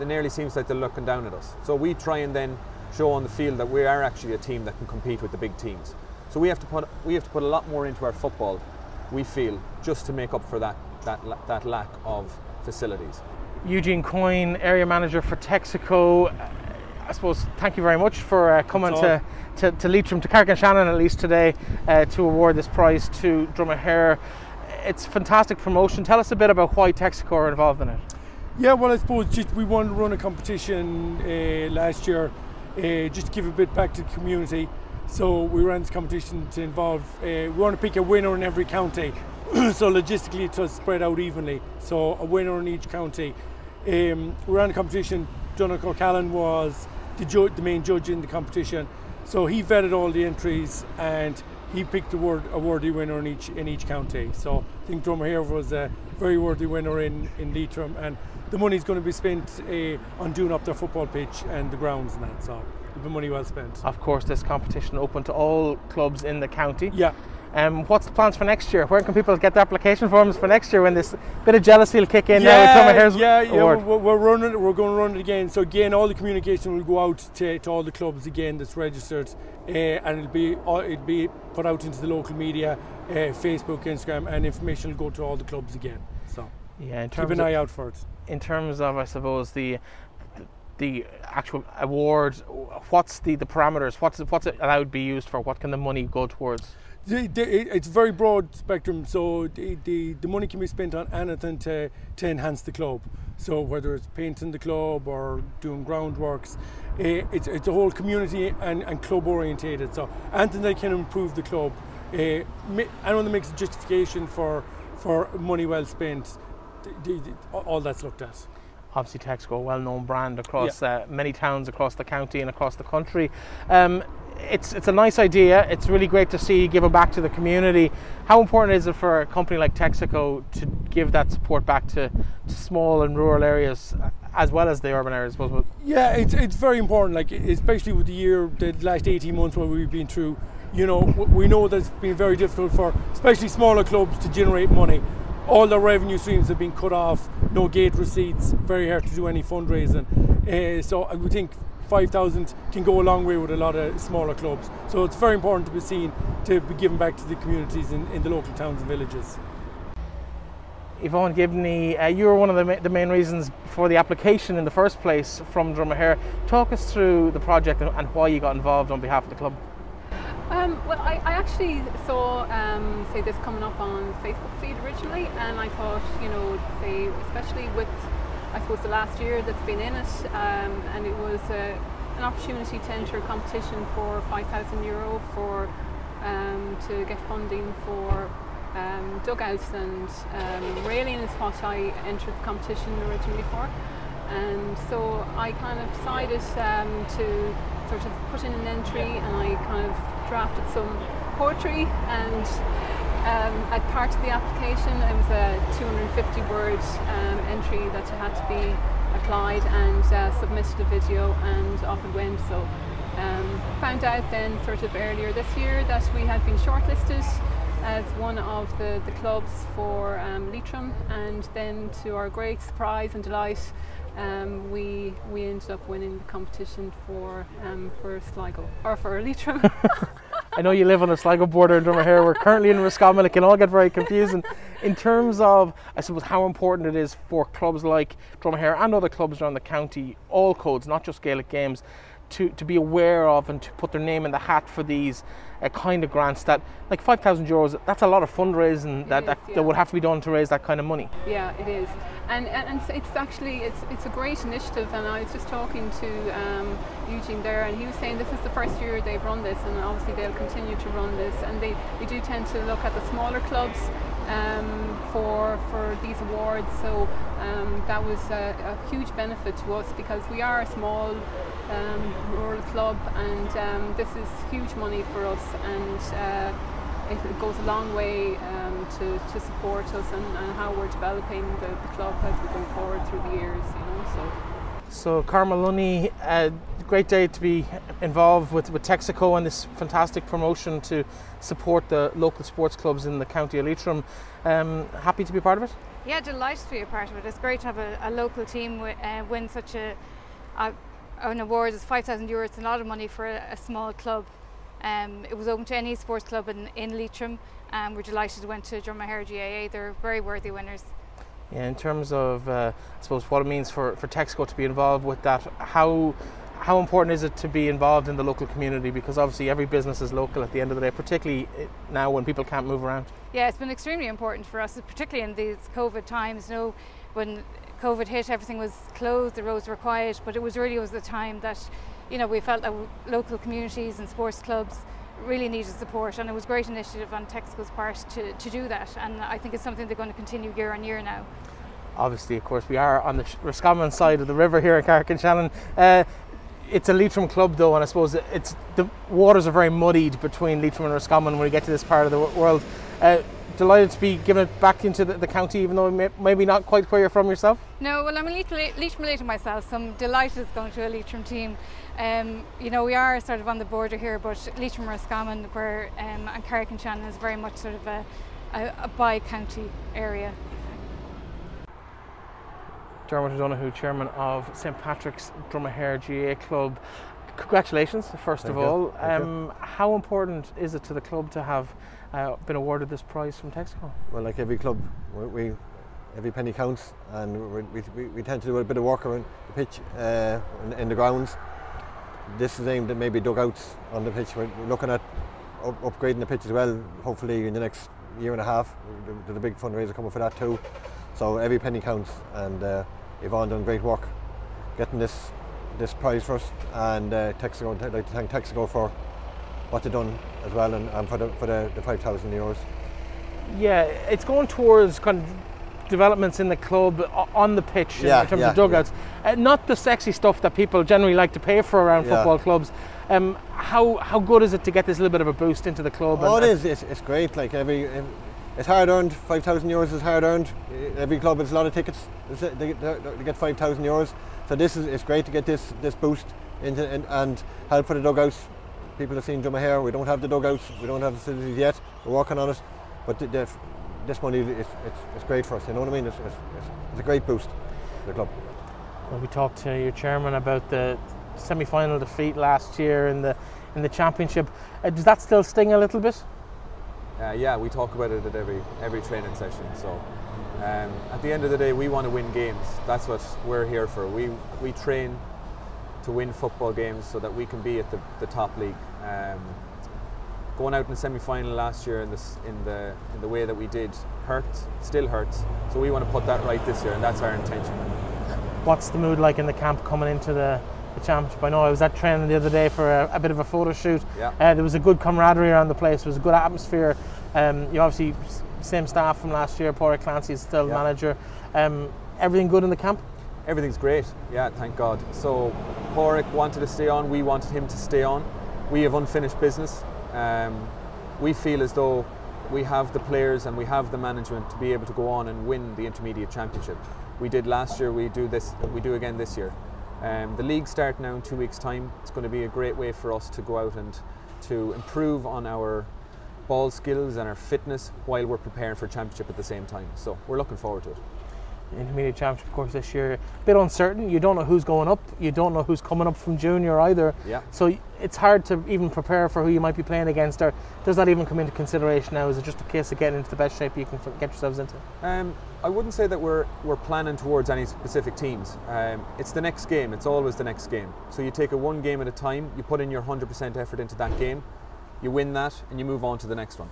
it nearly seems like they're looking down at us. So we try and then show on the field that we are actually a team that can compete with the big teams. So we have to put we have to put a lot more into our football, we feel, just to make up for that that that lack of facilities. Eugene Coyne, area manager for Texaco. I suppose thank you very much for uh, coming to, to to Leitrim, to Carrick-on-Shannon at least today, uh, to award this prize to Dromahair. It's fantastic promotion. Tell us a bit about why Texaco are involved in it. Yeah, well, I suppose just we won run a competition uh, last year. Uh, just to give a bit back to the community, so we ran this competition to involve uh, we want to pick a winner in every county so logistically it was spread out evenly, so a winner in each county. Um, we ran a competition. Donald O'Callaghan was the, ju- the main judge in the competition, so he vetted all the entries and he picked a, word- a worthy winner in each in each county. So I think Dromahair was a very worthy winner in, in Leitrim, and the money's going to be spent uh, on doing up their football pitch and the grounds and that, so it'll be money well spent. Of course, this competition open to all clubs in the county. Yeah. Um, what's the plans for next year? Where can people get their application forms for next year when this bit of jealousy will kick in? Yeah, now with yeah, yeah. We're, we're running it. We're going to run it again. So again, all the communication will go out to, to all the clubs again that's registered, uh, and it'll be it'll be put out into the local media, uh, Facebook, Instagram, and information will go to all the clubs again. So yeah, in terms keep an of, eye out for it. In terms of, I suppose, the the actual award, what's the, the parameters? What's what's it allowed to be used for? What can the money go towards? It's a very broad spectrum, so the, the, the money can be spent on anything to, to enhance the club. So whether it's painting the club or doing groundworks, it's it's a whole community and, and club orientated. So anything that can improve the club. I know that makes a justification for, for money well spent. All that's looked at. Obviously, Texaco, a well-known brand across yeah. uh, many towns across the county and across the country. Um, It's it's a nice idea. It's really great to see you giving back to the community. How important is it for a company like Texaco to give that support back to, to small and rural areas as well as the urban areas? Yeah, it's it's very important. Like especially with the year, the last eighteen months where we've been through, you know, we know that it's been very difficult for especially smaller clubs to generate money. All their revenue streams have been cut off. No gate receipts. Very hard to do any fundraising. Uh, so I would think five thousand can go a long way with a lot of smaller clubs. So it's very important to be seen, to be given back to the communities in, in the local towns and villages. Yvonne Gibney, uh, you were one of the, ma- the main reasons for the application in the first place from Dromahair. Talk us through the project and, and why you got involved on behalf of the club. Um, well, I, I actually saw, um, say, this coming up on Facebook feed originally, and I thought, you know, say, especially with, I suppose, the last year that's been in it, um, and it was uh, an opportunity to enter a competition for five thousand euro for um, to get funding for um, dugouts and um, railing is what I entered the competition originally for. And so I kind of decided um, to sort of put in an entry, and I kind of drafted some poetry, and um, as part of the application it was a two hundred fifty word um, entry that had to be applied, and uh, submitted a video, and off it went. So um, found out then sort of earlier this year that we had been shortlisted as one of the, the clubs for um, Leitrim, and then to our great surprise and delight, Um, we we ended up winning the competition for um, for Sligo, or for Leitrim. I know you live on the Sligo border in Dromahair. We're currently in Roscommon. It can all get very confusing. In terms of, I suppose, how important it is for clubs like Dromahair and other clubs around the county, all codes, not just Gaelic games, to, to be aware of and to put their name in the hat for these uh, kind of grants that, like five thousand euros, that's a lot of fundraising that, is, that, yeah. that would have to be done to raise that kind of money. Yeah, it is. And, and it's actually, it's it's a great initiative, and I was just talking to um, Eugene there, and he was saying this is the first year they've run this, and obviously they'll continue to run this, and they, they do tend to look at the smaller clubs um, for for these awards, so um, that was a, a huge benefit to us, because we are a small um, rural club, and um, this is huge money for us, and uh, it goes a long way um, to, to support us and, and how we're developing the, the club as we go forward through the years, you know. So, so Carmel Lunny, uh, great day to be involved with, with Texaco and this fantastic promotion to support the local sports clubs in the county of Leitrim. Um, happy to be a part of it? Yeah, delighted to be a part of it. It's great to have a, a local team w- uh, win such a, a an award as five thousand euros. It's a lot of money for a, a small club. Um, it was open to any sports club in, in Leitrim, and um, we're delighted it went to Dromahair G A A. They're very worthy winners. Yeah, in terms of, uh, I suppose, what it means for, for Texaco to be involved with that, how how important is it to be involved in the local community? Because obviously every business is local at the end of the day, particularly now when people can't move around. Yeah, it's been extremely important for us, particularly in these COVID times. You know, when COVID hit, everything was closed, the roads were quiet, but it was really it was the time that, you know, we felt that local communities and sports clubs really needed support, and it was a great initiative on Texaco's part to, to do that, and I think it's something they're going to continue year on year now. Obviously, of course, we are on the Roscommon side of the river here in Carrick-on-Shannon. Uh, it's a Leitrim club though, and I suppose it's the waters are very muddied between Leitrim and Roscommon when we get to this part of the world. Uh, Delighted to be giving it back into the, the county, even though may, maybe not quite where you're from yourself? No, well, I'm a Leitrim related myself, so I'm delighted it's going to a Leitrim team. Um, you know, we are sort of on the border here, but Leitrim Roscommon, where um, and Carrick and Shannon is very much sort of a, a, a bi-county area. Dermot O'Donoghue, chairman of Saint Patrick's Dromahair G A A Club. Congratulations, first Thank of all. Um, how important is it to the club to have Uh, been awarded this prize from Texaco? Well, like every club, we, we every penny counts, and we, we, we tend to do a bit of work around the pitch, uh, in, in the grounds. This is aimed at maybe dugouts on the pitch. We're looking at up- upgrading the pitch as well, hopefully in the next year and a half. There's a big fundraiser coming for that too. So every penny counts, and uh, Yvonne done great work getting this this prize for us, and uh, Texaco, I'd like to thank Texaco for what they've done as well, and, and for the for the, the five thousand euros. Yeah, it's going towards kind of developments in the club on the pitch, yeah, in terms yeah, of dugouts. Yeah. Uh, not the sexy stuff that people generally like to pay for around yeah. football clubs. Um, how how good is it to get this little bit of a boost into the club? Oh, and, it is. It's, it's great. Like every, it's hard earned. five thousand euros is hard earned. Every club has a lot of tickets. They get five thousand euros. So this is it's great to get this this boost into and, and help for the dugouts. People have seen Dromahair. We don't have the dugouts. We don't have the facilities yet. We're working on it. But th- th- this money is it's, it's great for us. You know what I mean? It's, it's, it's a great boost to the club. Well, we talked to your chairman about the semi-final defeat last year in the in the championship. Uh, does that still sting a little bit? Uh, yeah, we talk about it at every every training session. So um, at the end of the day, we want to win games. That's what we're here for. We we train to win football games so that we can be at the, the top league. Um, going out in the semi-final last year in, this, in, the, in the way that we did hurt, still hurts. So we want to put that right this year, and that's our intention. What's the mood like in the camp coming into the, the championship? I know I was at training the other day for a, a bit of a photo shoot. Yeah. Uh, there was a good camaraderie around the place. There was a good atmosphere. Um, you obviously, same staff from last year, Paul Clancy is still yeah. manager. Um, everything good in the camp? Everything's great, yeah, thank God. So Porrick wanted to stay on, we wanted him to stay on. We have unfinished business. Um, we feel as though we have the players and we have the management to be able to go on and win the intermediate championship. We did last year, we do this, we do again this year. Um, the league starts now in two weeks' time. It's going to be a great way for us to go out and to improve on our ball skills and our fitness while we're preparing for championship at the same time. So we're looking forward to it. Intermediate championship, of course, this year a bit uncertain. You don't know who's going up, you don't know who's coming up from junior either, yeah. So it's hard to even prepare for who you might be playing against. Or does that even come into consideration now? Is it just a case of getting into the best shape you can get yourselves into? Um, I wouldn't say that we're we're planning towards any specific teams. Um, it's the next game, it's always the next game. So you take it one game at a time, you put in your one hundred percent effort into that game, you win that and you move on to the next one.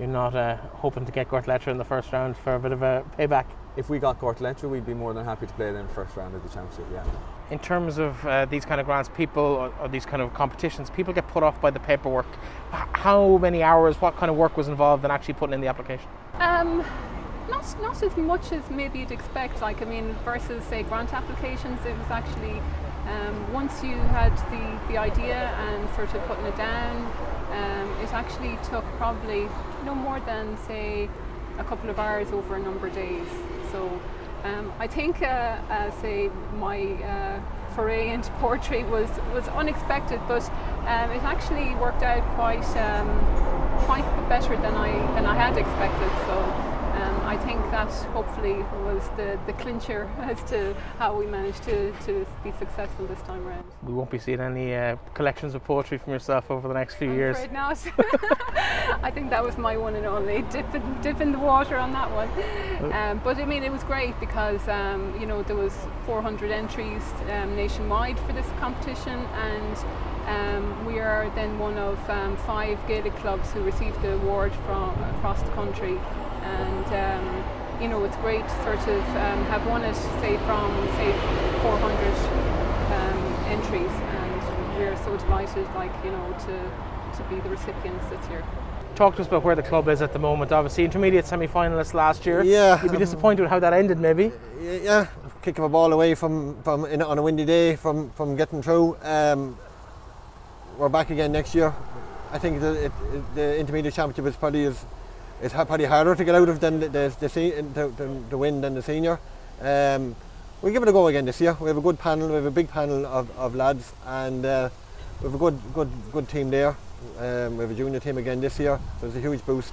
You're not uh, hoping to get Gortletcher in the first round for a bit of a payback? If we got Gortletcher, we'd be more than happy to play them first round of the championship, yeah. In terms of uh, these kind of grants, people, or, or these kind of competitions, people get put off by the paperwork. How many hours, what kind of work was involved in actually putting in the application? Um, not, not as much as maybe you'd expect. Like, I mean, versus, say, grant applications, it was actually, um, once you had the, the idea and sort of putting it down, um, it actually took probably no more than, say, a couple of hours over a number of days. So um, I think, uh, uh, say, my uh, foray into poetry was, was unexpected, but um, it actually worked out quite um, quite better than I than I had expected. So um, I think that hopefully was the, the clincher as to how we managed to, to be successful this time around. We won't be seeing any uh, collections of poetry from yourself over the next few I'm years. I'm afraid not. I think that was my one and only dip in, dip in the water on that one. Um, but I mean, it was great because um, you know, there was four hundred entries um, nationwide for this competition, and um, we are then one of um, five Gaelic clubs who received the award from across the country. And um, you know, it's great to sort of um, have won it, say, from say four hundred um, entries, and we're so delighted, like, you know, to. to be the recipients this year. Talk to us about where the club is at the moment. Obviously, intermediate semi-finalists last year. Yeah, you'd be disappointed um, with how that ended, maybe. Yeah, kick of a ball away from from in, on a windy day from from getting through. Um, we're back again next year. I think the, it, the intermediate championship is probably is is probably harder to get out of than the the, the, the, the win than the senior. Um, we'll give it a go again this year. We have a good panel. We have a big panel of, of lads, and uh, we have a good good good team there. Um, we have a junior team again this year, so it's a huge boost.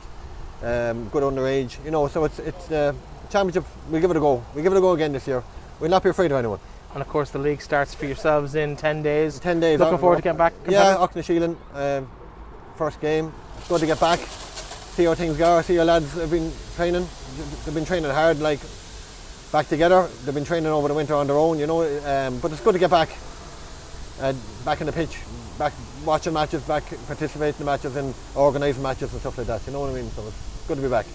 Um, good underage, you know, so it's it's uh, championship. We'll give it a go. We'll give it a go again this year. We'll not be afraid of anyone. And of course, the league starts for yourselves in ten days. Ten days. Looking forward to getting back. Yeah, Auchnarsheelan, uh, first game. It's good to get back. See how things go. See how lads have been training. They've been training hard, like back together. They've been training over the winter on their own, you know. Um, but it's good to get back, uh, back in the pitch. Back watching matches, back participating in matches and organising matches and stuff like that, you know what I mean? So it's good to be back.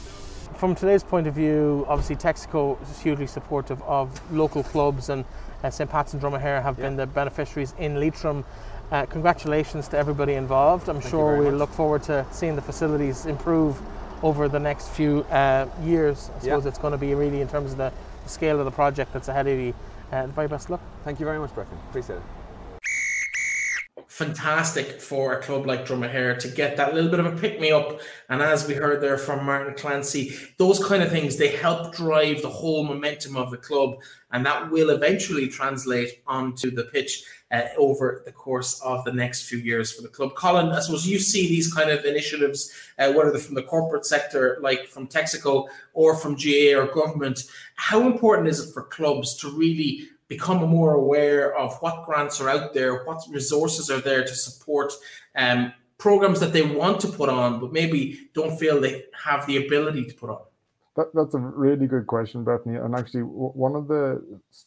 From today's point of view, obviously Texaco is hugely supportive of local clubs, and uh, Saint Pat's and Dromahair have yeah. been the beneficiaries in Leitrim. Uh, congratulations to everybody involved. I'm Thank sure we'll much. look forward to seeing the facilities improve over the next few uh, years. I suppose yeah. it's going to be really, in terms of the scale of the project that's ahead of you, uh, the very best luck. Thank you very much, Breffni. Appreciate it. Fantastic for a club like Dromahair to get that little bit of a pick-me-up, and as we heard there from Martin Clancy, those kind of things, they help drive the whole momentum of the club, and that will eventually translate onto the pitch uh, over the course of the next few years for the club. Colin, I suppose you see these kind of initiatives, uh, whether they're from the corporate sector, like from Texaco, or from G A A or government. How important is it for clubs to really become more aware of what grants are out there, what resources are there to support um, programs that they want to put on, but maybe don't feel they have the ability to put on? That, that's a really good question, Breffni. And actually, w- one of the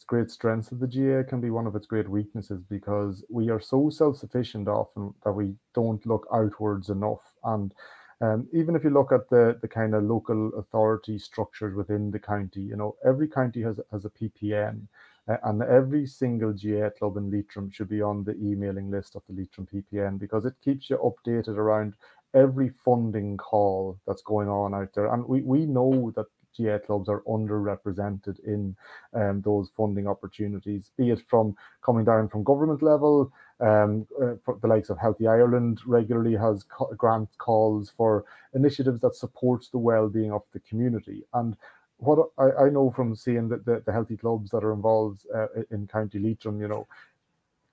great strengths of the G A A can be one of its great weaknesses, because we are so self-sufficient often that we don't look outwards enough. And um, even if you look at the, the kind of local authority structures within the county, you know, every county has, has a P P N. Uh, and every single G A A club in Leitrim should be on the emailing list of the Leitrim P P N, because it keeps you updated around every funding call that's going on out there. And we, we know that G A A clubs are underrepresented in um, those funding opportunities, be it from coming down from government level. Um, uh, for the likes of Healthy Ireland regularly has co- grant calls for initiatives that supports the well-being of the community. And what I, I know from seeing the, the, the healthy clubs that are involved uh, in County Leitrim, you know,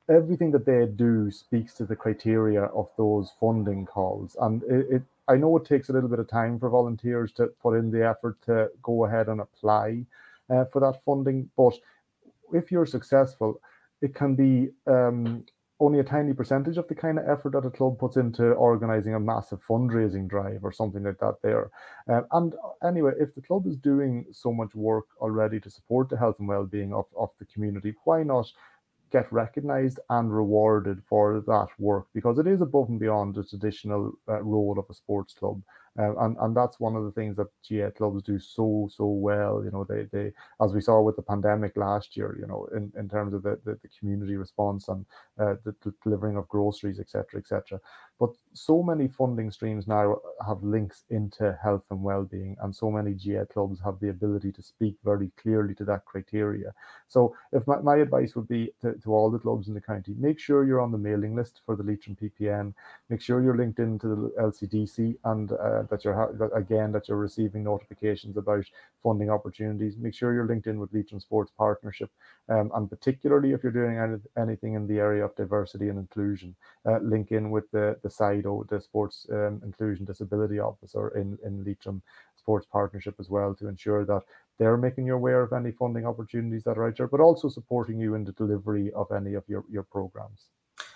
everything that they do speaks to the criteria of those funding calls. And it, it, I know it takes a little bit of time for volunteers to put in the effort to go ahead and apply uh, for that funding. But if you're successful, it can be um, only a tiny percentage of the kind of effort that a club puts into organising a massive fundraising drive or something like that there. Um, and anyway, if the club is doing so much work already to support the health and well-being of, of the community, why not get recognised and rewarded for that work? Because it is above and beyond the traditional uh, role of a sports club. Uh, and, and that's one of the things that G A A clubs do so, so well. You know, they, they as we saw with the pandemic last year, you know, in, in terms of the, the, the community response and uh, the, the delivering of groceries, et cetera, et cetera. But so many funding streams now have links into health and well-being, and so many G A A clubs have the ability to speak very clearly to that criteria. So if my, my advice would be to, to all the clubs in the county, make sure you're on the mailing list for the Leitrim P P N, make sure you're linked into the L C D C, and uh, that you're ha- that, again that you're receiving notifications about funding opportunities. Make sure you're linked in with Leitrim Sports Partnership, um, and particularly if you're doing any, anything in the area of diversity and inclusion, uh, link in with the the SIDO, the Sports um, Inclusion Disability Officer in in Leitrim Sports Partnership as well, to ensure that they're making you aware of any funding opportunities that are out there, but also supporting you in the delivery of any of your your programs.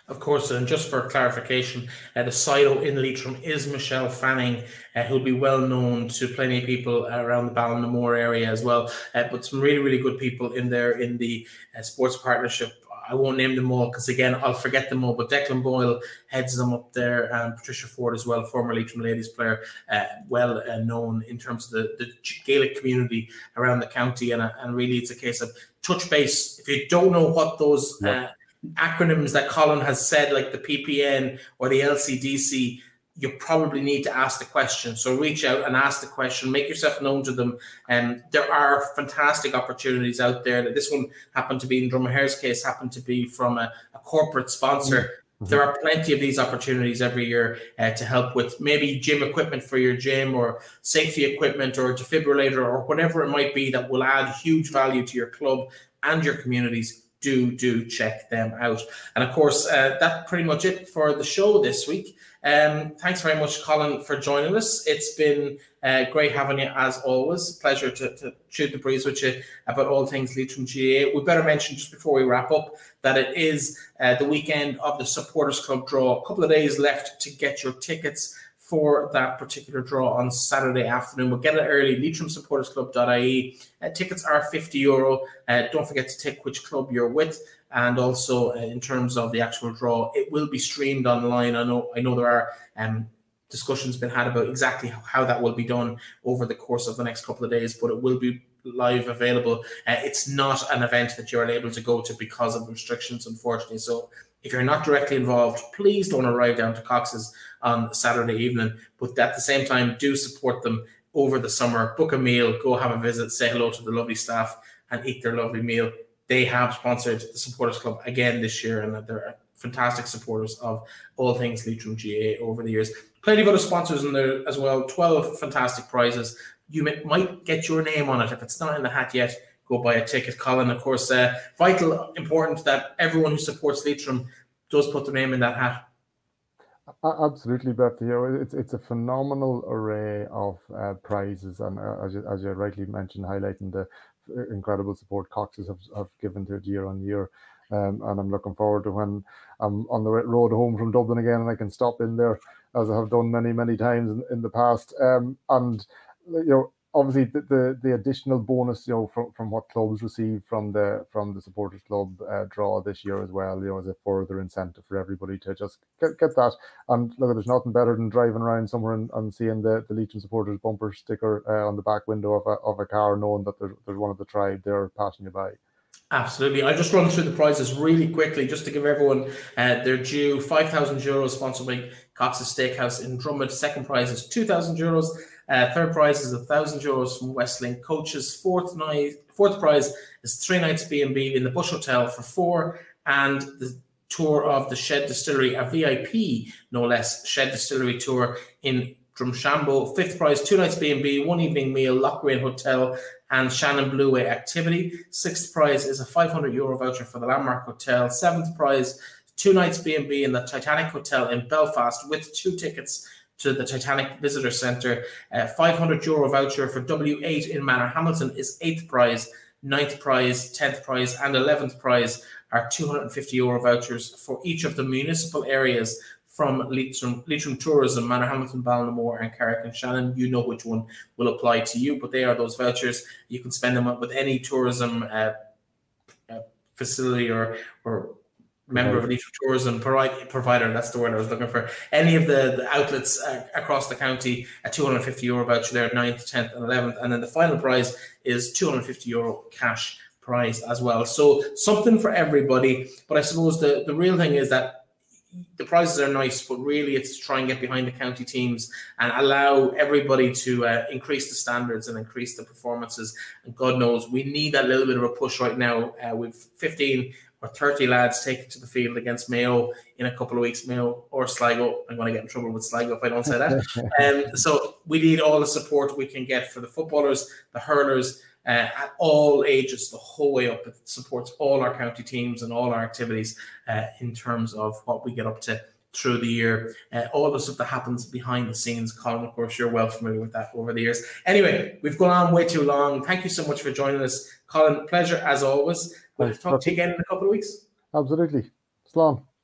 Of course, and just for clarification, uh, the SIDO in Leitrim is Michelle Fanning, uh, who'll be well known to plenty of people around the Ballinamore area as well, uh, but some really, really good people in there in the uh, sports partnership. I won't name them all because, again, I'll forget them all, but Declan Boyle heads them up there, and Patricia Ford as well, former Leitrim ladies player, uh, well uh, known in terms of the, the Gaelic community around the county. And, uh, and really, it's a case of touch base. If you don't know what those... Uh, acronyms that Colin has said, like the P P N or the L C D C, you probably need to ask the question. So reach out and ask the question, make yourself known to them. And um, there are fantastic opportunities out there. That this one happened to be, in Dromahair's case, happened to be from a, a corporate sponsor. Mm-hmm. There are plenty of these opportunities every year uh, to help with maybe gym equipment for your gym, or safety equipment, or defibrillator, or whatever it might be that will add huge value to your club and your communities. Do, do check them out. And of course, uh, that's pretty much it for the show this week. Um, thanks very much, Colin, for joining us. It's been uh, great having you, as always. Pleasure to, to shoot the breeze with you about all things Leitrim G A A. We better mention, just before we wrap up, that it is uh, the weekend of the Supporters Club draw. A couple of days left to get your tickets for that particular draw on Saturday afternoon. We'll get it early, leitrim supporters club dot I E. Uh, tickets are fifty euro. Uh, don't forget to tick which club you're with. And also uh, in terms of the actual draw, it will be streamed online. I know I know there are um, discussions been had about exactly how that will be done over the course of the next couple of days, but it will be live available. Uh, it's not an event that you're able to go to because of restrictions, unfortunately. So if you're not directly involved, please don't arrive down to Cox's on Saturday evening. But at the same time, do support them over the summer. Book a meal, go have a visit, say hello to the lovely staff and eat their lovely meal. They have sponsored the Supporters Club again this year, and they're fantastic supporters of all things Leitrim G A A over the years. Plenty of other sponsors in there as well. twelve fantastic prizes. You may, might get your name on it. If it's not in the hat yet, go buy a ticket, Colin. Of course, uh, vital, important that everyone who supports Leitrim does put their name in that hat. Absolutely, Breffni. It's it's a phenomenal array of uh, prizes, and uh, as you, as you rightly mentioned, highlighting the incredible support Cox's have, have given to it year on year. Um, and I'm looking forward to when I'm on the road home from Dublin again, and I can stop in there, as I have done many, many times in, in the past. Um, and you know. obviously the, the the additional bonus, you know, from, from what clubs receive from the from the supporters club uh, draw this year as well, you know, as a further incentive for everybody to just get, get that. And look, there's nothing better than driving around somewhere and, and seeing the, the Leitrim supporters bumper sticker uh, on the back window of a, of a car, knowing that there's, there's one of the tribe there passing you by. Absolutely. I'll just run through the prizes really quickly just to give everyone uh, their due. five thousand euros sponsored by Cox's Steakhouse in Drummond. Second prize is two thousand euros. Uh, third prize is one thousand euros from Westlink Coaches. Fourth night, fourth prize is three nights B and B in the Bush Hotel for four, and the tour of the Shed Distillery, a V I P, no less, Shed Distillery tour in Drumshambo. Fifth prize, two nights B and B, one evening meal, Lochrain Hotel and Shannon Blueway activity. Sixth prize is a five hundred euro voucher for the Landmark Hotel. Seventh prize, two nights B and B in the Titanic Hotel in Belfast with two tickets to the Titanic Visitor Centre. Uh, five hundred euro voucher for W eight in Manor Hamilton is eighth prize. Ninth prize, tenth prize and eleventh prize are two hundred fifty euro vouchers for each of the municipal areas from Leitrim, Leitrim Tourism, Manor Hamilton, Ballinamore and Carrick-on-Shannon. You know which one will apply to you, but they are those vouchers. You can spend them with any tourism uh, uh, facility or or member of Leitrim Tourism provi- provider, that's the word I was looking for. Any of the, the outlets uh, across the county, a two hundred fifty euro voucher there, ninth, tenth and eleventh. And then the final prize is two hundred fifty euro cash prize as well. So something for everybody. But I suppose the, the real thing is that the prizes are nice, but really it's to try and get behind the county teams and allow everybody to uh, increase the standards and increase the performances. And God knows we need that little bit of a push right now. Uh, with fifteen or thirty lads taken to the field against Mayo in a couple of weeks, Mayo or Sligo. I'm going to get in trouble with Sligo if I don't say that. um, so we need all the support we can get for the footballers, the hurlers, Uh, at all ages, the whole way up. It supports all our county teams and all our activities uh, in terms of what we get up to through the year. Uh, all the stuff that happens behind the scenes, Colin, of course, you're well familiar with that over the years. Anyway, we've gone on way too long. Thank you so much for joining us, Colin. Pleasure as always. We'll talk to you again in a couple of weeks. Absolutely. Slán.